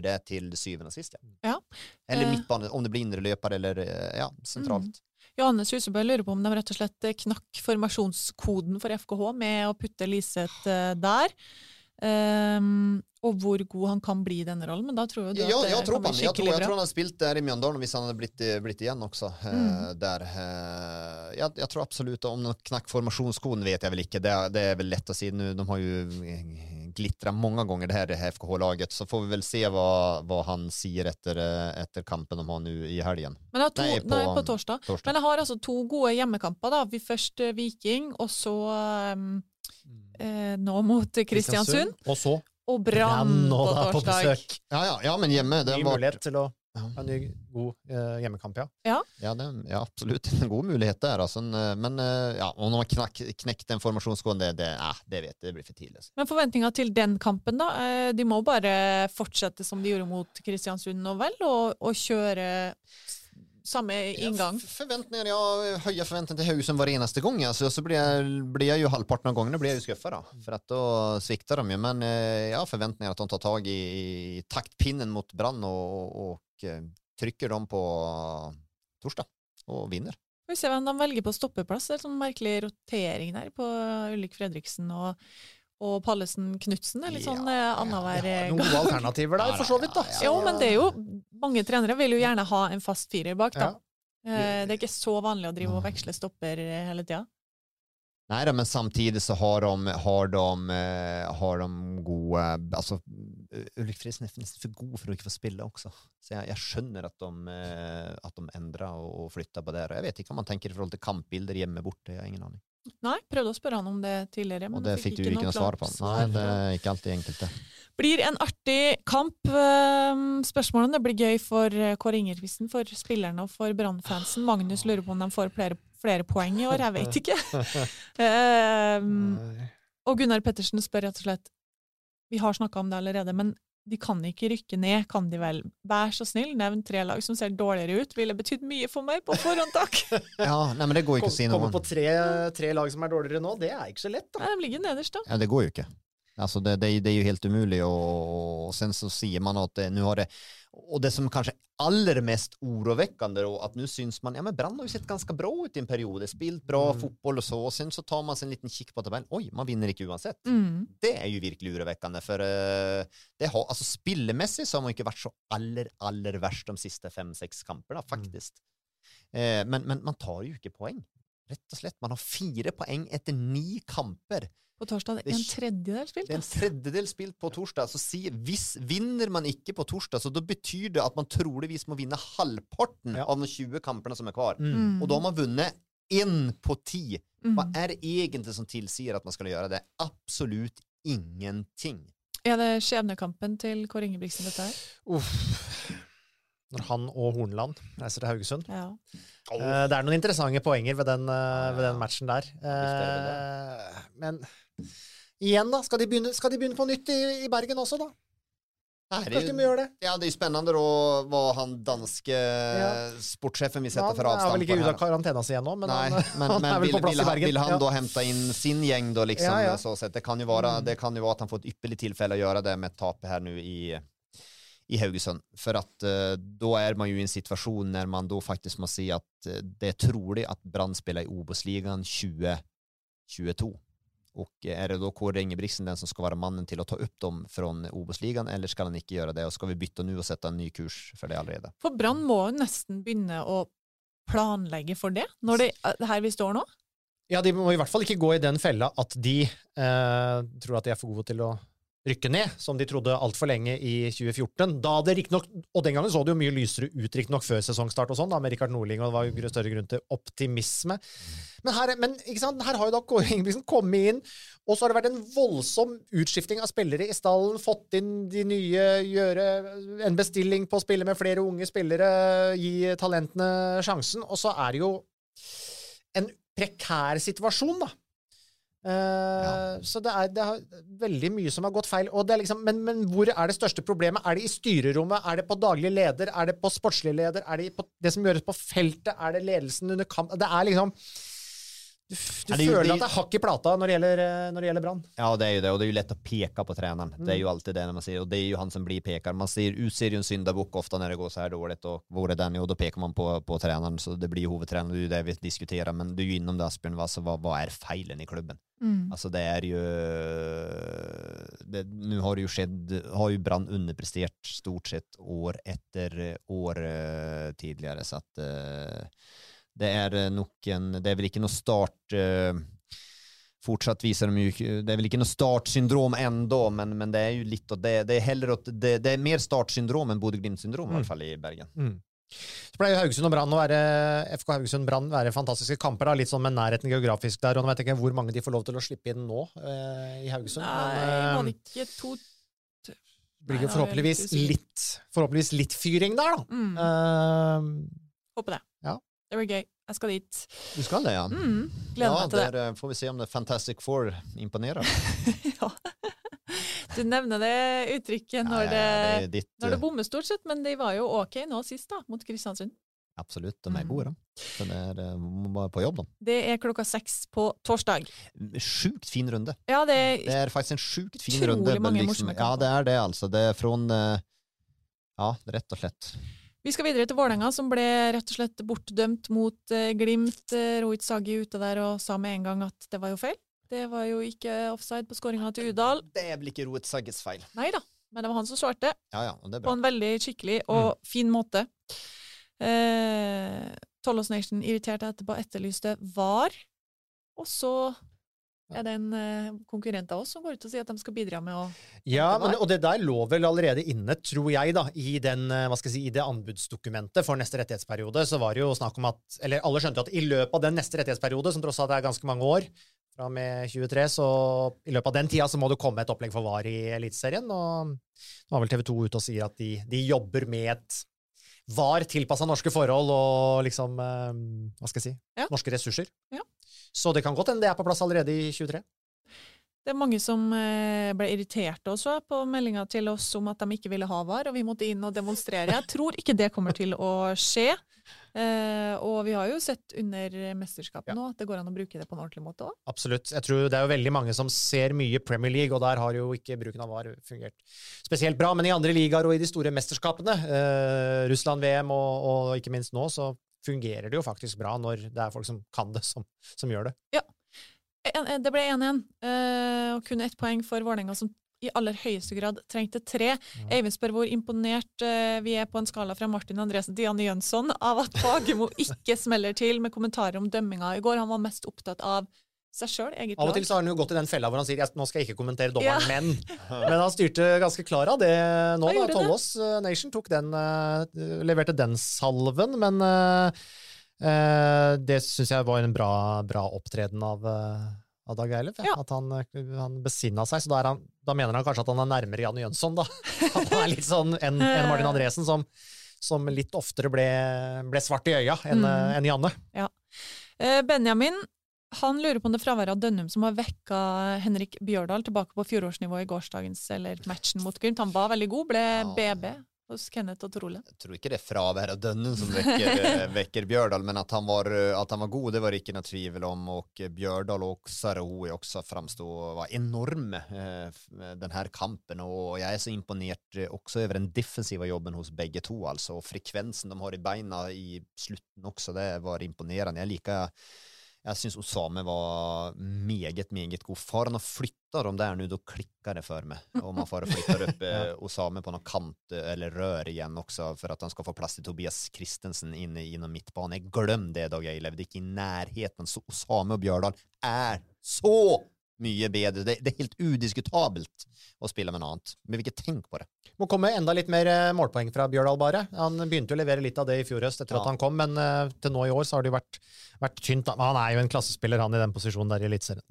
det till syvende och sist. Ja. Eller mittbanan om det blir innerlöpare eller centralt. Johannes Husebø lurer på om de rett og slett knakk formasjonskoden for FKH med å putte Liseth der, og hvor god han kan bli i denne rollen, men da tror jeg at det kommer skikkelig bra. Jeg tror han har spilt der i Mjøndalen hvis han hadde blitt igjen også der. Jeg tror absolutt om de knakk formasjonskoden vet jeg vel ikke, det er vel lett å si nu, de har jo glittrat många gånger det här FKH-laget så får vi väl se vad han säger efter kampen de har nu i helgen. Men jag på torsdag. Men jag har alltså 2 goda hemmakamper då. Vi först Viking och så nå mot Kristiansund och så och Brann på torsdag. Ja, men hemma det var möjligt till att en ny god hjemmekamp, ja. Ja, det är absolut en god möjlighet där alltså men om de knäckt en formationskoden det vet det blir för tidlöst. Men förväntningarna till den kampen då, de må bara fortsätta som de gjorde mot Kristiansund och väl och köra samma ingång. Jag höjer förväntan till Hausen var enaste gång alltså så blir jag ju halvparten av gångerna blir jag ju skuffad då för att då sviktar de ju men jag har förväntningar att de tar tag i taktpinnen mot Brann och trycker dem på torsdag och vinner. Vi ser vem de väljer på stoppeplats. Det är en märklig rotering där på Ulrik Fredriksen och Pallesen Knutsen eller sån annanvär. Ja, några alternativ där för så vitt då. Jo, men det är ju många tränare vill ju gärna ha en fast fyrer bak då. Det är inte så vanligt att driva och växla stopper hela tiden. Nej då, men samtidigt så har de goda alltså Ulrik Fredriksen är nästan för god för att inte få spela också. Så jag skönner att de ändrar och flyttar på det och jag vet inte vad man tänker i förhållande till kampbilder hemma borta, jag har ingen aning. Nej, prövade att spöra honom om det tidigare men och det fick du inte något svar på. Nej, det är inte alltid enkelt det. Blir en artig kamp. Spørsmålen det blir gøy för Kåre Ingervisen för spelarna och för Brann-fansen. Magnus lurer på om de får flere poäng i år, jag vet inte. Och Gunnar Pettersen spör rett og slett. Vi har snackat om det allerede, men de kan inte rycka ner, kan de väl? Vær så snill, nämn 3 lag som ser dåligere ut. Ville betyda mycket för mig på förhand tack. Ja, nej men det går ju inte att si noe. Kommer på tre lag som är dåligere nu, det är inte så lätt då. Nej, de ligger nederst då. Ja, det går ju inte. Alltså det är ju helt omöjligt och sen så ser man att nu har det och det som kanske allra mest oroväckande då att nu syns man ja men Brann har ju sett ganska bra ut i en period. Det spelat bra fotboll och så och sen så tar man sig en liten kick på tabellen. Oj, man vinner inte oavsett. Mm. Det är ju verkligen oroväckande för det har alltså spelmässigt så har man inte varit så aller värst de sista 5-6 kamperna faktiskt. Men man tar ju inte poäng. Rätt och slett man har 4 poäng efter 9 kamper. På torsdag en tredjedel spilt. En tredjedel spilt på torsdag. Så vinner man inte på torsdag så då betyder det att man troligtvis må vinna halvparten av de 20 kamperna som är kvar. Mm. Och då har man vunnit 1 på 10. Vad är det egentligen som tillsier att man ska göra det? Absolut ingenting. Är det skjebnekampen till Kåre Ingebrigtsen detta här? Når han og Hornland reiser til Haugesund. Ja. Det er noen interessante poenger ved den matchen der. Men igjen da, skal de begynne på nytt i Bergen også da? Nei, det er jo, ja, det er spennende då vad han danske sportchefen vi sätter för avstånd. Han är väl inte ute av karantena sen ännu, men han vill han då hämta in sin gäng då liksom så sätt. Det kan ju vara att han får ett ypperligt tillfälle att göra det med ett tapp här nu i Haugesund för att då är man ju i en situation när man då faktiskt måste se att det är troligt att Brann spelar i OBOS-ligan 2022 och är det då Kåre Ingebrigtsen den som ska vara mannen till att ta upp dem från OBOS-ligan eller ska han inte göra det och ska vi byta nu och sätta en ny kurs för det allerede? För Brann må nästan börja och planlägga för det när det här vi står nu. Ja, de må i alla fall inte gå i den fällan att de tror att de är för goda till att rykke ned, som de trodde alt for lenge i 2014. Da hadde riktignok, og den gangen så det jo mye lysere ut riktignok før sesongstart og sånn, da, med Rikard Norling, og det var jo større grunn til optimisme. Men ikke sant, her har jo da Kåre Ingebrigtsen kommet inn, og så har det vært en voldsom utskifting av spillere i stallen, fått inn de nye, gjøre en bestilling på å spille med flere unge spillere, gi talentene sjansen, og så er det jo en prekær situasjon da. Så det er veldig mye som har gått feil og det er liksom, men hvor er det største problemet? Er det i styrerommet? Er det på daglig leder? Er det på sportslig leder? Er det på det som gjøres på feltet? Er det ledelsen under kamp? Det er liksom Du føler at det er hakk i plata når det gjelder Brann. Ja, det er jo det, og det er jo lett å peka på treneren. Det er jo alltid det man sier, og det er jo han som blir pekar. Man ser jo en syndabok ofta när det går så här dåligt, og hvor er den? Jo, då pekar man på treneren, så det blir jo hovedtreneren, det er jo det vi diskuterer, men du er jo innom det, Asbjørn, altså, hva er feilen i klubben? Alltså det är ju nu har det ju skett har ju Brann underpresterat stort sett år efter år tidigare så att det är nog det är väl inte någon start fortsatt visar de ju det är väl inte någon startsyndrom ändå men det är ju lite det är hellre åt det är mer startsyndrom än Bodø Glimt-syndrom i alla fall i Bergen. Mm. Så pleier jo Haugesund og Brann å være FK Haugesund Brann være fantastiske kamper da, litt sånn med nærheten geografisk der, og nå vet jeg ikke hvor mange de får lov til å slippe inn nå i Haugesund. Nei, det blir jo forhåpentligvis litt fyring der da. Håper det. Ja. Det blir gøy. Jeg skal dit. Du skal det, ja. Gleder meg til det. Ja, der får vi se om det Fantastic Four imponerer. Ja. Du nevner det uttrykket når det bommer stort sett, men de var jo ok nå sist da, mot Kristiansund. Absolutt, de er gode da. Så det er bare på jobb da. Det er 6:00 på torsdag. Sjukt fin runde. Ja, det er faktisk en sjukt fin runde. Utrolig mange morsomme kamper. Ja, det er det altså. Det er fra, ja, rett og slett. Vi skal videre til Vålerenga, som ble rett og slett bortdømt mot Glimt. Rohit Sagi ute der og sa med en gang at det var jo feil. Det var jo ikke offside på skåringen til Udal. Det ble ikke Roet Sagges feil. Neida, men det var han som svarte. Ja, det er bra. På en veldig skikkelig og fin måte. Tollås Nation irriterte etterpå etterlyste VAR. Og så er det en konkurrent av oss som går ut og sier at de skal bidra med å... Ja, men, og det der lå vel allerede inne, tror jeg da, i den, hva skal jeg si, i det anbudsdokumentet for neste rettighetsperiode, så var det jo snakk om at, eller alle skjønte at i løpet av den neste rettighetsperiode, som tross alt er ganske mange år, fra med 23, så i løpet av den tida så må det komme et opplegg for VAR i Eliteserien, og nå har vel TV 2 ute og sier at de jobber med et VAR tilpasset norske forhold og liksom, hva skal jeg si, norske ressurser. Ja. Så det kan godt hende det er på plass allerede i 23. Det er mange som ble irritert også på meldingen til oss om at de ikke ville ha VAR, og vi måtte inn og demonstrere. Jeg tror ikke det kommer til å skje. Og vi har jo sett under mesterskapet nå at det går an å bruke det på en ordentlig måte også. Absolutt. Jeg tror det er jo veldig mange som ser mye Premier League, og der har jo ikke bruken av VAR fungert spesielt bra, men i andre ligaer og i de store mesterskapene, Russland, VM og ikke minst nå, så fungerer det jo faktisk bra når det er folk som kan det, som gjør det. Ja. Det ble 1-1, og kun ett poeng for Vålerenga som i aller høyeste grad trengte 3. Eivind spør hvor imponert vi er på en skala fra Martin Andresen til Janne Jönsson av at Fagermo ikke smeller til med kommentarer om dømminga i går. Han var mest opptatt av seg selv, egentlig. Av og til så har han jo gått i den fella hvor han sier nå skal jeg ikke kommentere dommeren, men han styrte ganske klar av det nå. Da Tollås Nation tok den, leverte den salven, men det synes jeg var en bra opptreden av Dag Eilef, at han besinnet seg, så da mener han kanskje at han er nærmere Janne Jönsson da. Han er litt sånn en Martin Andresen som litt oftere ble svart i øya enn Janne. Ja. Benjamin, han lurer på om det fraværet av Dønnum som har vekket Henrik Bjørdal tilbake på fjorårsnivå i gårsdagens, eller matchen mot Glimt. Han var veldig god, ble BB hos Kenneth og Trole. Jeg tror ikke det er fraværet av Dønnum som vekker Bjørdal, men at han var god, det var det ikke noe tvivel om, og Bjørdal og Saroui også framstod og var enorme den her kampen, og jeg er så imponert også over den defensiva jobben hos begge to, altså, og frekvensen de har i beina i slutten også, det var imponerende. Jeg syns Osame var meget, meget god. Får han å flytta dem der nu, då klickar det för mig. Om man får flytta upp Osame på någon kant eller rör igen också för att han ska få plats till Tobias Kristensen inne inom mittbanan. Jag glömde det Dag Eilev. Det gick i närheten. Så Osame och Bjørdal är så mye bedre. Det er helt udiskutabelt å spille med noe annet. Men vi ikke tenker på det. Må komme enda litt mer målpoeng fra Bjørdal bare. Han begynte å levere litt av det i fjor høst etter at han kom, men til nå i år så har det jo vært tynt. Han er jo en klassespiller, han, i den posisjonen der i Eliteserien.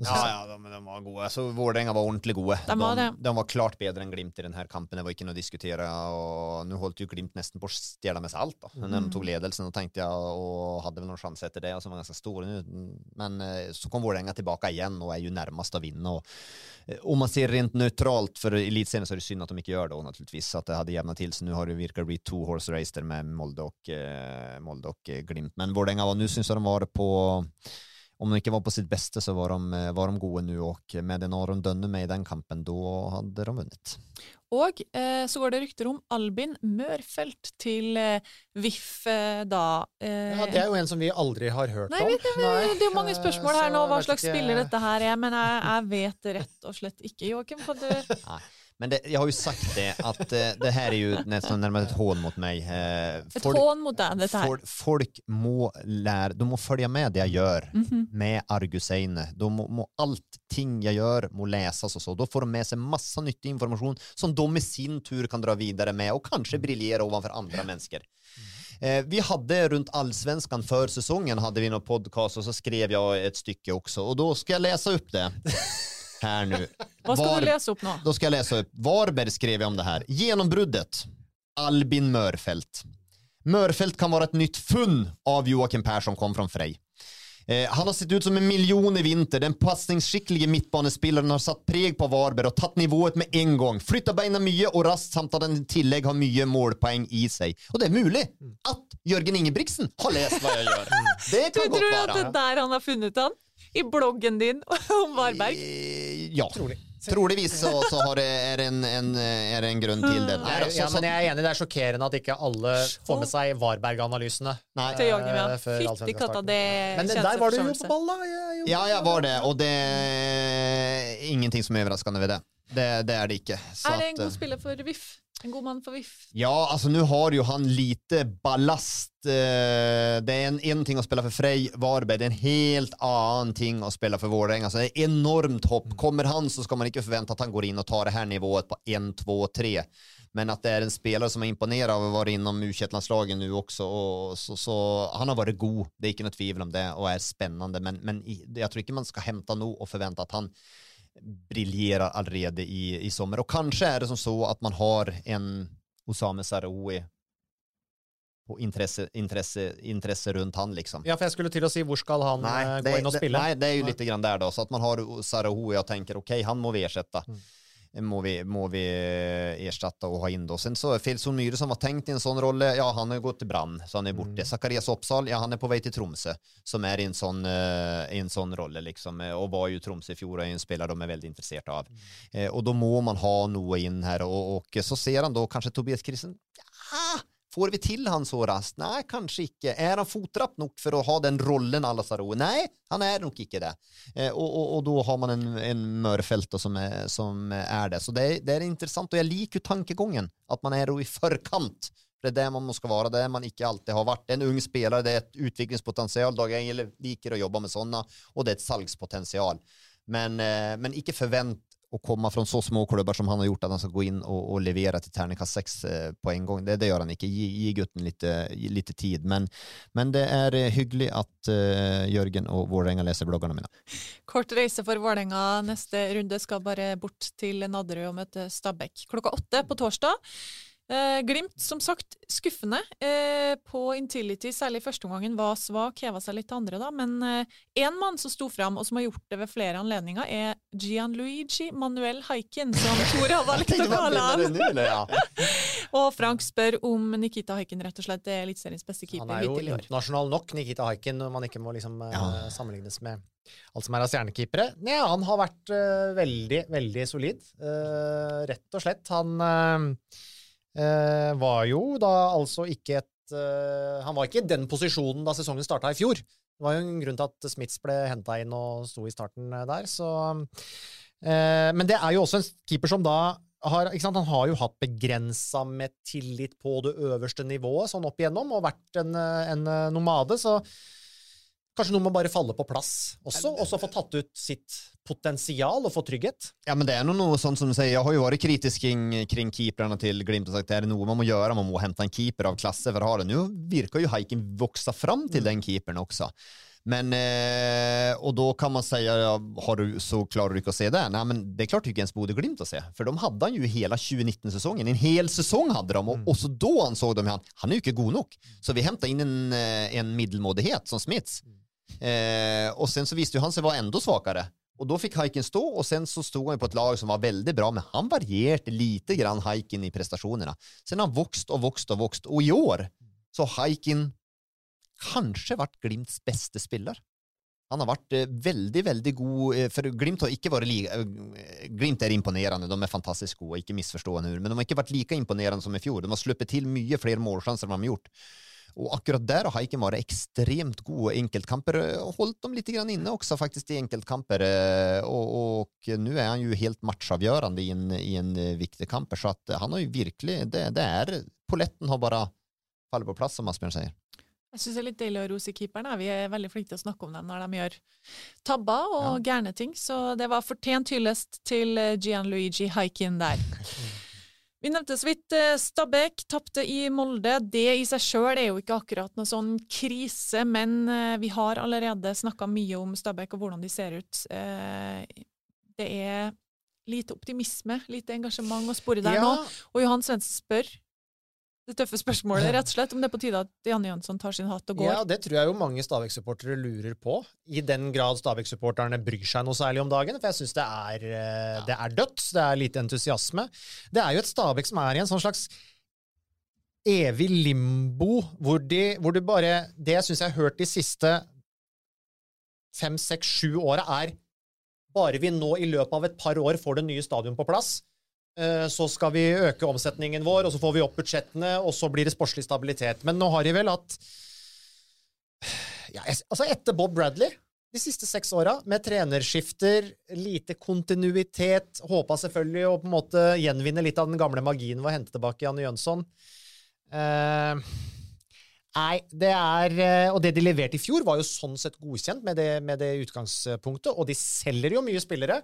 Men de var gode. Så Vålerenga var ordentlig gode. De var klart bedre enn Glimt i denne kampen. Det var ikke noe å diskutere, og nå holdt jo Glimt nesten på å stjele med seg alt da. Når de tog ledelsen, og tenkte jeg, og hadde vel noen sjanse etter det, og så var ganske store. Men så kom Vålerenga tilbake igjen, og er jo nærmest att vinna, och om man ser rent neutralt för elitserien så är det synd att de inte gör det naturligtvis, så att det hade jämnat till, så nu har det virkar bli two horse race där med Molde och Glimt, men Vålerenga var nu, syns jag, de var på, om de inte var på sitt bästa så var de gode nu, och med den Aron Dønnum med i den kampen då hade de vunnit. Och så går det rykter om Albin Mørfelt till VIF då. Det är ju en som vi aldrig har hört om. Det är många frågor här nu vad slags spelare detta här är, men jag vet rätt och slett inte. Joakim, vad du Men jag har ju sagt det, att det här är ju nästan närmast ett hån mot mig. Ett hån mot dig, det här. Folk må lära, de må följa med det jag gör med Arguseine. De må allting jag gör må läsas och så. Då får de med sig massa nyttig information som de i sin tur kan dra vidare med och kanske briljera ovanför andra människor. Vi hade runt Allsvenskan för säsongen hade vi någon podcast, och så skrev jag ett stycke också, och då ska jag läsa upp det. Här nu. Vad ska du läsa upp nu? Då ska jag läsa upp. Varberg skrev jag om det här. Genombruddet. Albin Mørfelt. Mørfelt kan vara ett nytt funn av Joakim Persson, kom från Frej. Han har sett ut som en miljon i vinter. Den passningsskicklige mittbanespillaren har satt preg på Varberg och tagit nivået med en gång. Flyttar beina mye och rast, samt att en tillägg har mye målpoäng i sig. Och det är möjligt att Jørgen Ingebrigtsen har läst vad jag gör. Det kan gott vara. Du tror att det där han har funnit han? I bloggen din om Varberg? Ja, troligvis så har det, är en grund till det. Ja, men jag är enig, det är chockerande att inte alla får med sig Varberg-analyserna. Nej, fick katta det. Men där var du ju på balla. Ja, jag var det, och det är ingenting som är överraskande vid det. Det är det inte. Så är det en god spelare för VIF? En god man för VIF. Ja, alltså nu har ju han lite ballast. Det är en ting att spela för Frej Varberg, det är en helt annan ting att spela för Vålerenga. Alltså det är enormt hopp. Kommer han så ska man inte förvänta att han går in och tar det här nivået på 1, 2, 3. Men att det är en spelare som är imponerad av att vara inom U-kjettlandslagen nu också, och så han har varit god. Det är inte något tvivel om det, och är spännande, men jag tror inte man ska hämta nog och förvänta att han briljerar allerede i sommar. Och kanske är det som så att man har en Osame Saroui på intresse runt han liksom. Ja, för jag skulle till och se var ska han gå in och spela. Nej, det är ju lite grann där då, så att man har Saroui och tänker okej, han må vi ersätta. må vi ersätta och ha in då. Sen så Felson Myhre som var tänkt i en sån roll, ja han har gått till Brann så han är borta. Sakarias Uppsal, ja han är på väg till Tromsø som är i en sån roll liksom och var ju Tromsø i fjol och är en spelare de är väldigt intresserade av. Och då må man ha något in här och så ser han då kanske Tobias Krisen. Ja, får vi till han så rast? Nej, kanske inte. Är han fotrapp nog för att ha den rollen alla Saro? Nej, han är nog inte det. Och då har man en Mörfält då, som är det. Så det är intressant och jag liker tankegången att man är i förkant. Det är där man måste vara, det man inte alltid har varit. En ung spelare, det är ett utvecklingspotential. Dagen liker att jobba med sådana och det är ett salgspotential. Men inte förvänt och komma från så små klubbar som han har gjort att han ska gå in och leverera till Terningkast 6 på en gång. Det gör han inte. Ge gutten lite tid. Men det är hyggligt att Jörgen och Vårdänga läser bloggarna mina. Kort resa för Vårdänga. Nästa runde ska bara bort till Nadderö och möta Stabæk. 8:00 på torsdag. Glimt, som sagt, skuffende på Intility, særlig første omgangen var svak, heva seg litt andre da, men en mann som stod frem og som har gjort det ved flere anledninger Gianluigi Manuel Haikin, som Tor hadde likt å kalle han. Og Frank spør om Nikita Haikin rett og slett det er Elitseriens beste keeper. Han er jo internasjonal nok, Nikita Haikin, når man ikke må liksom, sammenlignes med alt som er av stjernekeepere. Ja, han har vært veldig, veldig solid. Rett og slett, han... var jo da altså ikke et han var ikke i den posisjonen da sesongen startet i fjor. Det var jo en grunn til at Smits ble hentet inn og stod i starten der, så men det er jo også en keeper som da har, ikke sant, han har jo hatt begrenset med tillit på det øverste nivået sånn opp igjennom og vært en nomade, så kanskje noen må bare falle på plass også, og så få tatt ut sitt potential och få trygghet. Ja, men det är nog något sånt som du säger. Jag har ju varit kritisk kring keeperna till Glimt och sagt det är nog man måste göra, man måste hämta en keeper av klasse för att ha det. Nu verkar ju Haikin växa fram till den keepern också. Men och då kan man säga ja, har du så klarar du inte att se det? Nej, men det är klart tycker ens Bodø Glimt att se, för de hade han ju hela 2019-säsongen. En hel säsong hade de och så då ansåg de han är ju inte god nog. Så vi hämtade in en middelmådighet som Smits. Och sen så visste ju han sig var ändå svagare. Och då fick Haikin stå och sen så stod han på ett lag som var väldigt bra, men han varierade lite grann Haikin i prestationerna. Sen har han vuxit och i år så Haikin kanske varit Glimts bästa spelare. Han har varit väldigt, väldigt god, för Glimt har inte varit Glimt är imponerande, de är fantastiskt goda, inte missförstå nu, men de har inte varit lika imponerande som i fjol. De har släppt till mycket fler målchanser än de har gjort. Och akkurat där har Haikin varit extremt god och enkeltkamper och hållit dem lite grann inne också faktiskt i enkeltkamper och nu är han ju helt matchavgörande i en viktig kamper så att han har ju verkligen det är poletten har bara fallit på plats som Asbjørn säger. Jag syns det är lite deilig å rose keeperne. Vi är väldigt flinke att snacka om dem när de gör tabba och gärna ting så det var förtjänt hyllest till Gianluigi Haikin där. Vi nevnte så vidt Stabæk tappte i Molde. Det i seg selv er jo ikke akkurat noe sånn krise, men vi har allerede snakket mye om Stabæk og hvordan de ser ut. Det er lite optimisme, lite engasjement å spore der nå. Og Johan Svendsen spør det tøffe spørsmålet, rett og slett, om det er på tide at Janne Jönsson tar sin hatt og går. Ja, det tror jeg jo mange Stabæk-supportere lurer på, i den grad Stabæk-supporterne bryr seg noe særlig om dagen, for jeg synes det er dødt, det er lite entusiasme. Det er jo et Stabæk som er i en sånn slags evig limbo, hvor du bare, det jeg synes jeg har hørt de siste 5, 6, 7 årene er, bare vi nå i løpet av et par år får det nye stadion på plass, så skal vi øke omsetningen vår, og så får vi opp budsjettene, og så blir det sportslig stabilitet. Men nå har de vel hatt... Ja, altså etter Bob Bradley, de siste 6 årene, med trenerskifter, lite kontinuitet, håpet selvfølgelig å på en måte gjenvinne litt av den gamle magien ved å hente tilbake Janne Jönsson. Nei, det er... Og det de leverte i fjor var jo sånn sett godkjent med det utgangspunktet, og de selger jo mye spillere,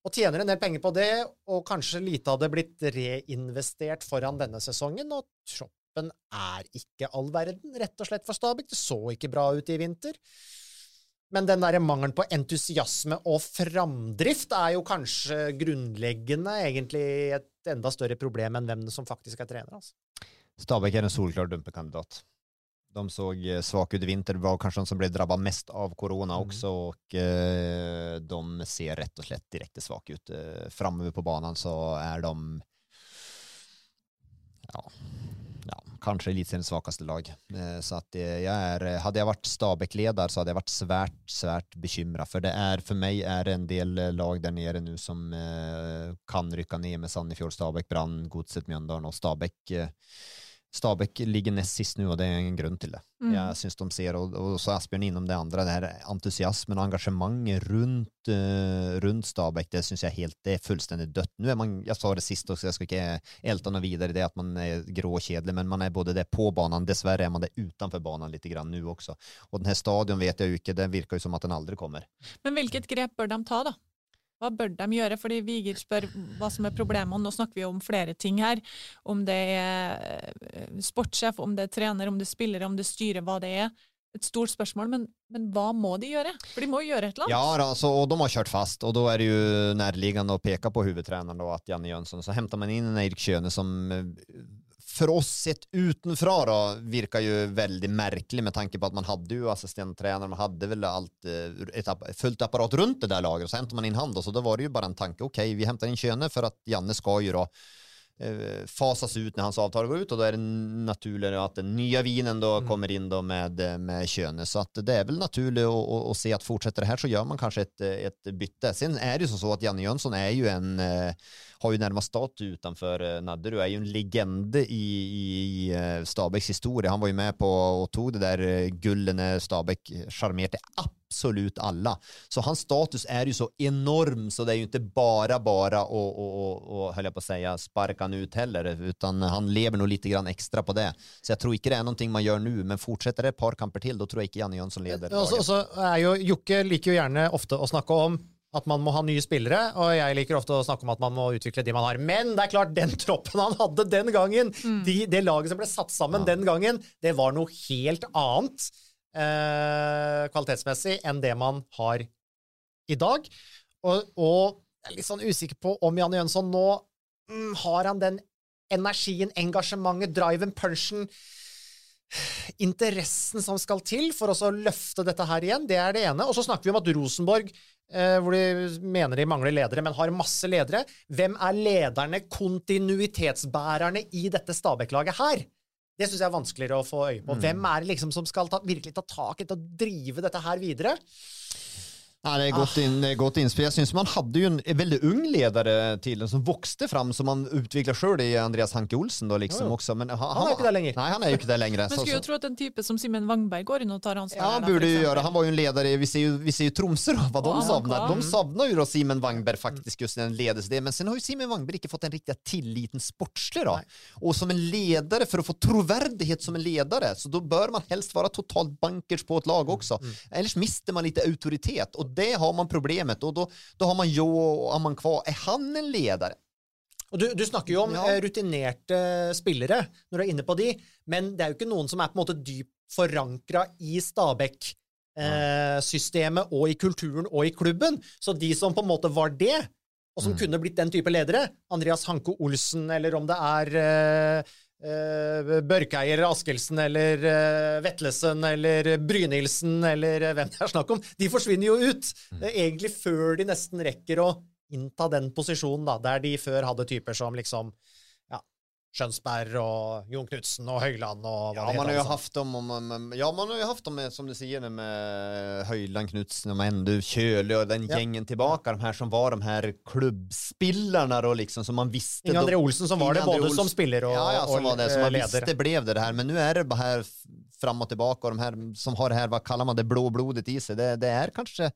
og tjener en del penger på det, og kanskje lite hadde blitt reinvestert foran denne sesongen, og troppen er ikke all verden, rett og slett for Stabæk. Det så ikke bra ut i vinter. Men den der mangelen på entusiasme og framdrift er jo kanskje grunnleggende egentlig et enda større problem enn hvem som faktisk er trener. Altså. Stabæk er en solklar dumpekandidat. de såg svag ut i vinter, var kanske de som blev drabbad mest av corona också och de ser rätt och slätt direkt svag ut. Framöver på banan så är de kanske elitseriens svagaste lag. Så att hade jag varit Stabäckledare så hade jag varit svärt bekymrad, för det är för mig är en del lag där nere nu som kan rycka ner med Sandefjord, Stabäck, Brann, Godset, Mjölndalen och Stabäck. Stabäck ligger näst sist nu och det är en grund till det. Jag syns de ser och så Asbjörn inom det andra, det här entusiasmen och engagemang runt Stabäck, det syns jag helt, det är fullständigt dött. Nu är man, jag sa det sist också, jag ska inte älta något vidare i det att man är gråkedlig, men man är både det på banan, dessvärre är man det utanför banan lite grann nu också. Och den här stadion vet jag inte, den verkar ju som att den aldrig kommer. Men vilket grepp bör de ta då? Vad bör de göra? För det Vigil spör vad som är problemet, och nu snackar vi om flera ting här, om det är sportchef, om det är tränare, om det är spelare, om det är styre, vad det är. Ett stort spørsmål, men vad må de göra? För de må göra ett land. Ja, alltså, och de har kört fast, och då är det ju närliggande att peka på huvudtränaren då, att Janne Jönsson, så hämtar man in en Erik Schöne som för oss sett utanför då verkar ju väldigt märklig med tanke på att man hade ju assistenttränare, man hade väl allt fullt apparat runt det där laget, och så hämtar man in hand då, så då var det ju bara en tanke, okej, vi hämtar in Schöne för att Janne ska ju då fasas ut när hans avtal går ut, och då är det naturligt att den nya vinen då kommer in då med Schöne, så att det är väl naturligt att se att fortsätter det här så gör man kanske ett byte. Sen är det ju så att Janne Jönsson är ju en har ju närmast stått utanför Nadder, är ju en legend i Stabäcks historia. Han var ju med på och tog det där guldet när Stabäck charmerade absolut alla. Så hans status är ju så enorm, så det är ju inte bara och höll jag på att säga sparka han ut heller, utan han lever nog lite grann extra på det. Så jag tror inte det är någonting man gör nu, men fortsätter det ett par kamper till, då tror jag inte Janne Jönsson leder. Ja, så är ju Jocke liker ju gärna ofta att snacka om att man må ha nye spillere, og jeg liker ofte å snakke om at man må utvikle de man har. Men det er klart, den troppen han hadde den gangen, det laget som ble satt sammen den gangen, det var noe helt annet kvalitetsmessig enn det man har i dag. Og jeg er litt sånn usikker på om Janne Jönsson nå har han den energien, engasjementet, driven, punchen, interessen som skal til for å løfte dette her igjen. Det er det ene. Og så snakker vi om at Rosenborg, hvor de mener de mangler ledere, men har masse ledere. Hvem er lederne, kontinuitetsbærerne i dette Stabæk-laget her? Det synes jeg er vanskeligere å få øye på. Hvem er det liksom som skal virkelig ta tak i det og drive dette her videre? Ja, det är gott inspel. Jag syns man hade ju en väldigt ung ledare till som växte fram, som man utvecklar själv i Andreas Hanke Olsen då liksom också, men han är inte där längre. Nej, han är ju inte där längre. Men skulle ju tro att en typ som Simen Wangberg går in och tar ansvar. Ja, borde ju göra. Han var ju en ledare. Vi ser ju Tromsø då, vad de savnar. De savnar ju då Simen Wangberg faktiskt, just en ledare, men sen har ju Simen Wangberg inte fått den riktiga tilliten sportsligt då. Och som en ledare, för att få trovärdighet som en ledare, så då bör man helst vara totalt bankers på ett lag också. Ellers mister man lite auktoritet, och det har man problemet, och då har man och Amman kvar. Är han en ledare? Och du snackar ju om rutinerade spelare när du är inne på det, men det är ju inte någon som är på något sätt djupt förankrad i Stabæk systemet och i kulturen och i klubben, så de som på något sätt var det och som kunde blivit den typen ledare, Andreas Hanke Olsen, eller om det är Børkeier, Askelsen eller Vettlesen eller Brynilsen eller hvem det er snakk om, de forsvinner jo ut egentlig før de nesten rekker å innta den posisjonen da, der de før hadde typer som liksom Schönsberg och Jon Knutsen och Høyland och vad det man har ju haft dem med, som du säger, med Høyland, Knutsen och ändå Kjøle och den gängen tillbaka, de här som var de här klubbspillarna då liksom, som man visste Inge André Olsen som var det både som spelare och som var det som man visste blev det här, men nu är det bara här fram och tillbaka, och de här som har det här, vad kallar man det, blåblodet i sig, det är kanske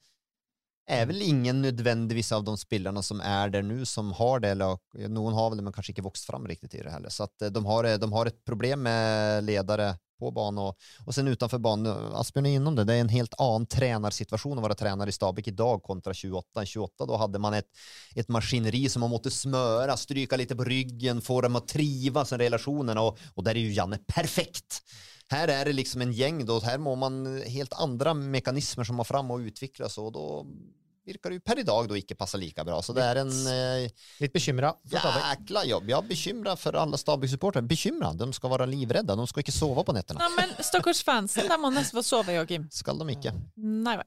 väl ingen nödvändigtvis av de spelarna som är där nu som har det, eller någon har väl det, men kanske inte vuxit fram riktigt i det heller. Så att de har ett problem med ledare på banan, och sen utanför banan. Asbjørn är inom det. Det är en helt annan tränarsituation att vara tränare i Stabæk idag kontra 28. 28 då hade man ett maskineri som man måste smöra, stryka lite på ryggen, få dem att trivas i relationerna, och där är ju Janne perfekt. Här är det liksom en gäng då, här må man helt andra mekanismer som har fram och utvecklas, och då virkar ju per idag då inte passa lika bra. Så det är en lite bekymra för Stabæk. Jäkla jobb. Jag bekymrar för alla Stabæk-supportrar. Bekymrad. De ska vara livrädda. De ska inte sova på nätterna. Nej men Stockholms fans, där man nästan sova Joakim. Ska de inte? Nej väl.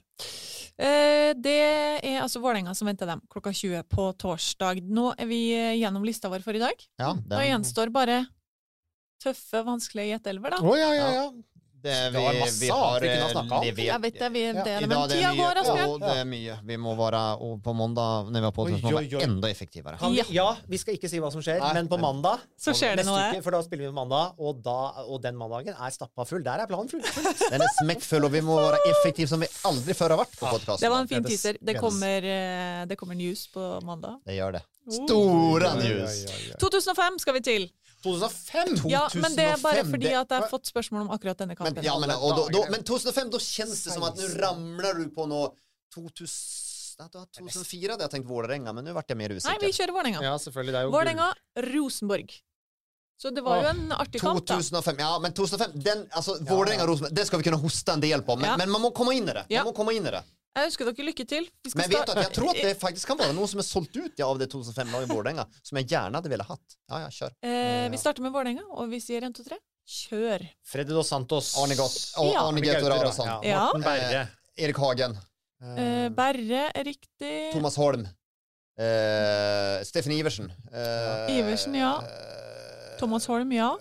Det är alltså Vålinga som väntar dem klockan 20 på torsdag. Nu är vi igenom listan vår för idag. Ja, då gjenstår bara tuffa, vanskliga jättelver då. Oh, ja ja ja. Det vi har jag vet det vi det men tiden går alltså det är mycket vi måste vara på måndag när vi har på måndag ända effektivare. Ja, vi ska inte se si vad som sker men på måndag så sker det något för då spelar vi på måndag och då och den måndagen är stappa full där är planen full. Den är smäckfull och vi måste vara effektiv som vi aldrig förr har varit på podcasten. Det var en fin teaser. Det kommer news på måndag. Det gör det. Stora news. 2005 ska vi till. 2005? Ja, men det är bara för att jag har fått frågor om akkurat denna kampen. Men, ja, men, och då, men 2005 då känns det som att nu ramlar du på nå 2004 hade jag tänkt Vålerenga, men nu vart jag mer usikker. Nej, vi kör Vålerenga. Ja, självklart det är Vålerenga Rosenborg. Så det var ju en artig kamp 2005. Ja, men 2005 den alltså Vålerenga Rosenborg, det ska vi kunna hosta en del på, men, men man måste komma in i det. Man måste komma in i det. Jag önskar dock lycka till. Men vet att jag tror att det faktiskt kan vara någon som är sålt ut av det 2005-laget Vålerenga som jag gärna hade velat haft. Ja, ja, kör. Vi startar med Vålerenga och vi ser 1 2 3. Kör. Freddy Dos Santos, Arne Gott och Arne Gautor Arason. Morten Berre, Erik Hagen. Berre är riktigt. Thomas Holm. Stefan Iversen. Iversen ja. Thomas Holm ja.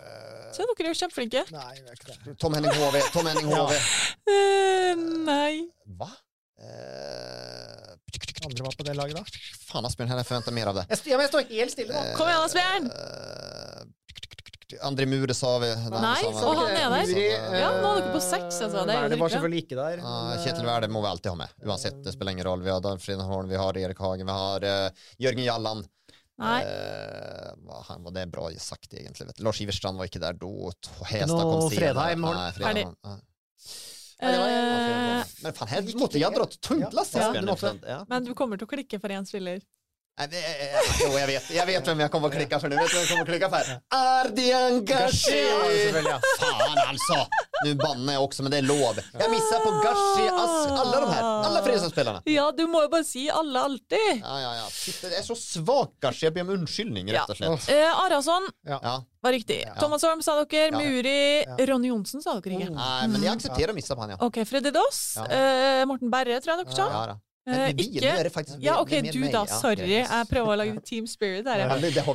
Så dere jo kjempeflinke. Nej, jeg vet ikke. Tom Henning HV. Nej. Va? Andre var på det laget da. Fan Asbjørn, her jeg forventer mer av det. Jeg står helt stille nå. Kom igjen Asbjørn! Andre Mure sa vi. Nei, og han er der. Ja, nå er dere på 6 altså. Det var selvfølgelig ikke der. Kjetil Vær, det må vi alltid ha med. Uansett, det spiller ingen roll. Vi har Dan Fridenholm, vi har Erik Hagen, vi har Jørgen Jalland. Nej. Han var det bra sagt egentlig, vet du. Lars Iverstrand var ikke der då. Hestad kom siden. Fredheim, Fredheim. Men fan helt måste jag dra tungt lass men du kommer att klicka för en spelare. Jo, jag vet vem jag kommer att klicka för nu. Vet du vem jag kommer att klicka för? Ardian Gashi. Fan alltså. Nu bannar jag också men det är lov. Jag missar på Gashi alla de här. Alla Fredriksspelarna. Ja, du måste bara säga alla alltid. Ja. Titta, det är så svagt Gashi. Jag ber om undskyldning rätt och slett. Arason. Ja. Var riktig. Ja. Thomas Holm sa dere, Muri, Ronny Jonsen sa dere ikke. Nej, men jeg aksepterer å miste på han, ja. Ok, Freddy Doss, Morten Berre, tror jeg dere sa. Ja. Ja, ok, du da, sorry. Jeg prøver å lage Team Spirit her. Ja, det har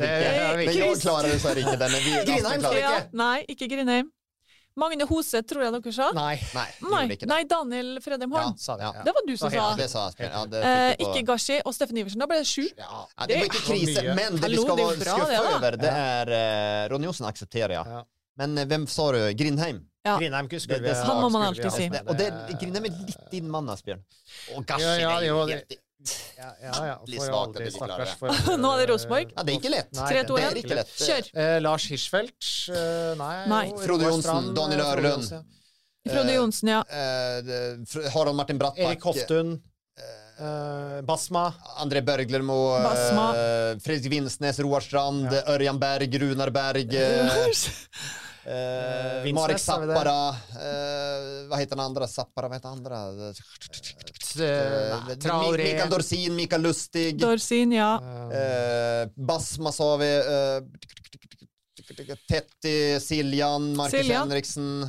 vi ikke. Jeg klarer det, så er ikke det. Grinheim sa dere ikke. Nei, ikke Grinheim. Magne Hose, tror jeg dere sa? Nei, Daniel Fredheim Holm. Ja. Det var du som sa. Ikke Gashi og Steffen Iversen, da ble det 7. Ja, det var ikke krise, men det vi skal skuffe over, det er Ronny Johnsen aksepterer, ja. Men hvem sa du? Grindheim? Ja. Grindheim skulle vi ha. Han må man alltid si. Og Grindheim er litt din mann, Asbjørn. Og Gashi er helt litt svagt. Nå er det Rosenborg. Ja, det er ikke lett. 3-2-1. Kjør. Lars Hirschfeldt. Nei. Frode Jonsen. Daniel Ørlund. Frode Jonsen, ja. Harald Martin Brattbakk. Erik Hoftun. Basma. André Børglermo. Basma. Fredrik Vinsnes. Roar Strand. Ørjan Berg. Runar Berg. Marek Zappara, vad heter han andra? Mikael Dorsin, Mikael Lustig. Dorsin, ja. Basma sa vi, Tetti, Siljan, Marcus Henriksen.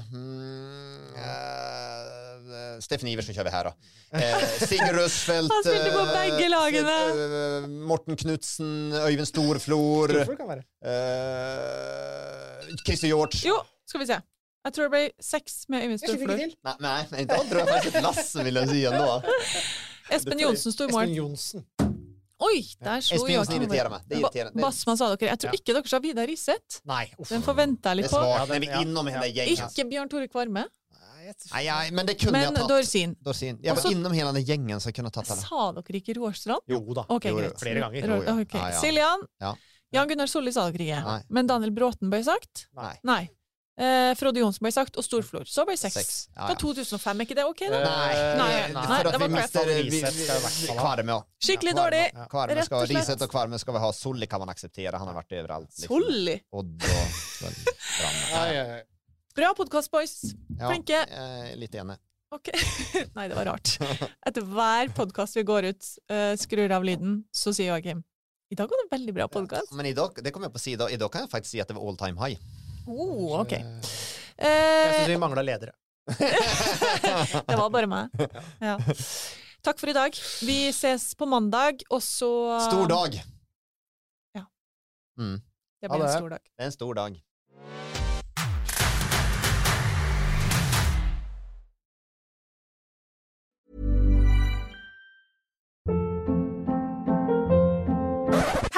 Steffen Iversen kör vi här då. Sigurd Røsfeldt. Han spelade på bägge lagen. Morten Knutsen, Øyvind Storflor. Christer Hjort. Jo, ska vi se. Jag tror det blir 6 med Øyvind Storflor. Nej, inte han tror faktiskt Lasse vill jag säga ändå. Espen Johnsen stod i mål. Espen Johnsen. Oj, där så jag kan irritera mig. Det irriterar mig. Basman sa dere. Jag tror inte dere sa Vidar Risset. Nej, den får vänta lite på. Det är vi inom hela gänget. Inte Bjørn Tore Kvarme. Nej, men det kunde jag ta. Men Dorsin. Jag var inom hela den gängen så jag kunde ta det. Sa dere ikke Råstrand? Jo då. Okej, flera gånger. Okej. Siljan. Ja. Jan Gunnar Solli sa dere ikke. Men Daniel Bråtenberg sagt? Nej. Frode Jonsberg sagt och Storflor. Så var det 6. På 2005 är inte det okej då? Nej. Det var mister Kvarme. Skickligt dåligt. Kvarme ska riset och Kvarme ska vi ha. Solli kan man acceptera. Han har varit överallt. Solli. Odd och Brann. Bra podcast boys. Flinke. Lite enig. Ok. Nei, det var rart. Etter hver podcast vi går ut, skrur av lyden, så sier Joakim, I dag var det en veldig bra podcast. Ja, men I dag, det kommer jeg på å si, I dag kan jeg faktisk si at det var all time high. Oh, ok. Jeg synes vi mangler ledere. Det var bare meg. Ja. Takk for I dag. Vi ses på mandag, og så... Stor dag! Ja. Mm. Det blir en stor dag. Det en stor dag.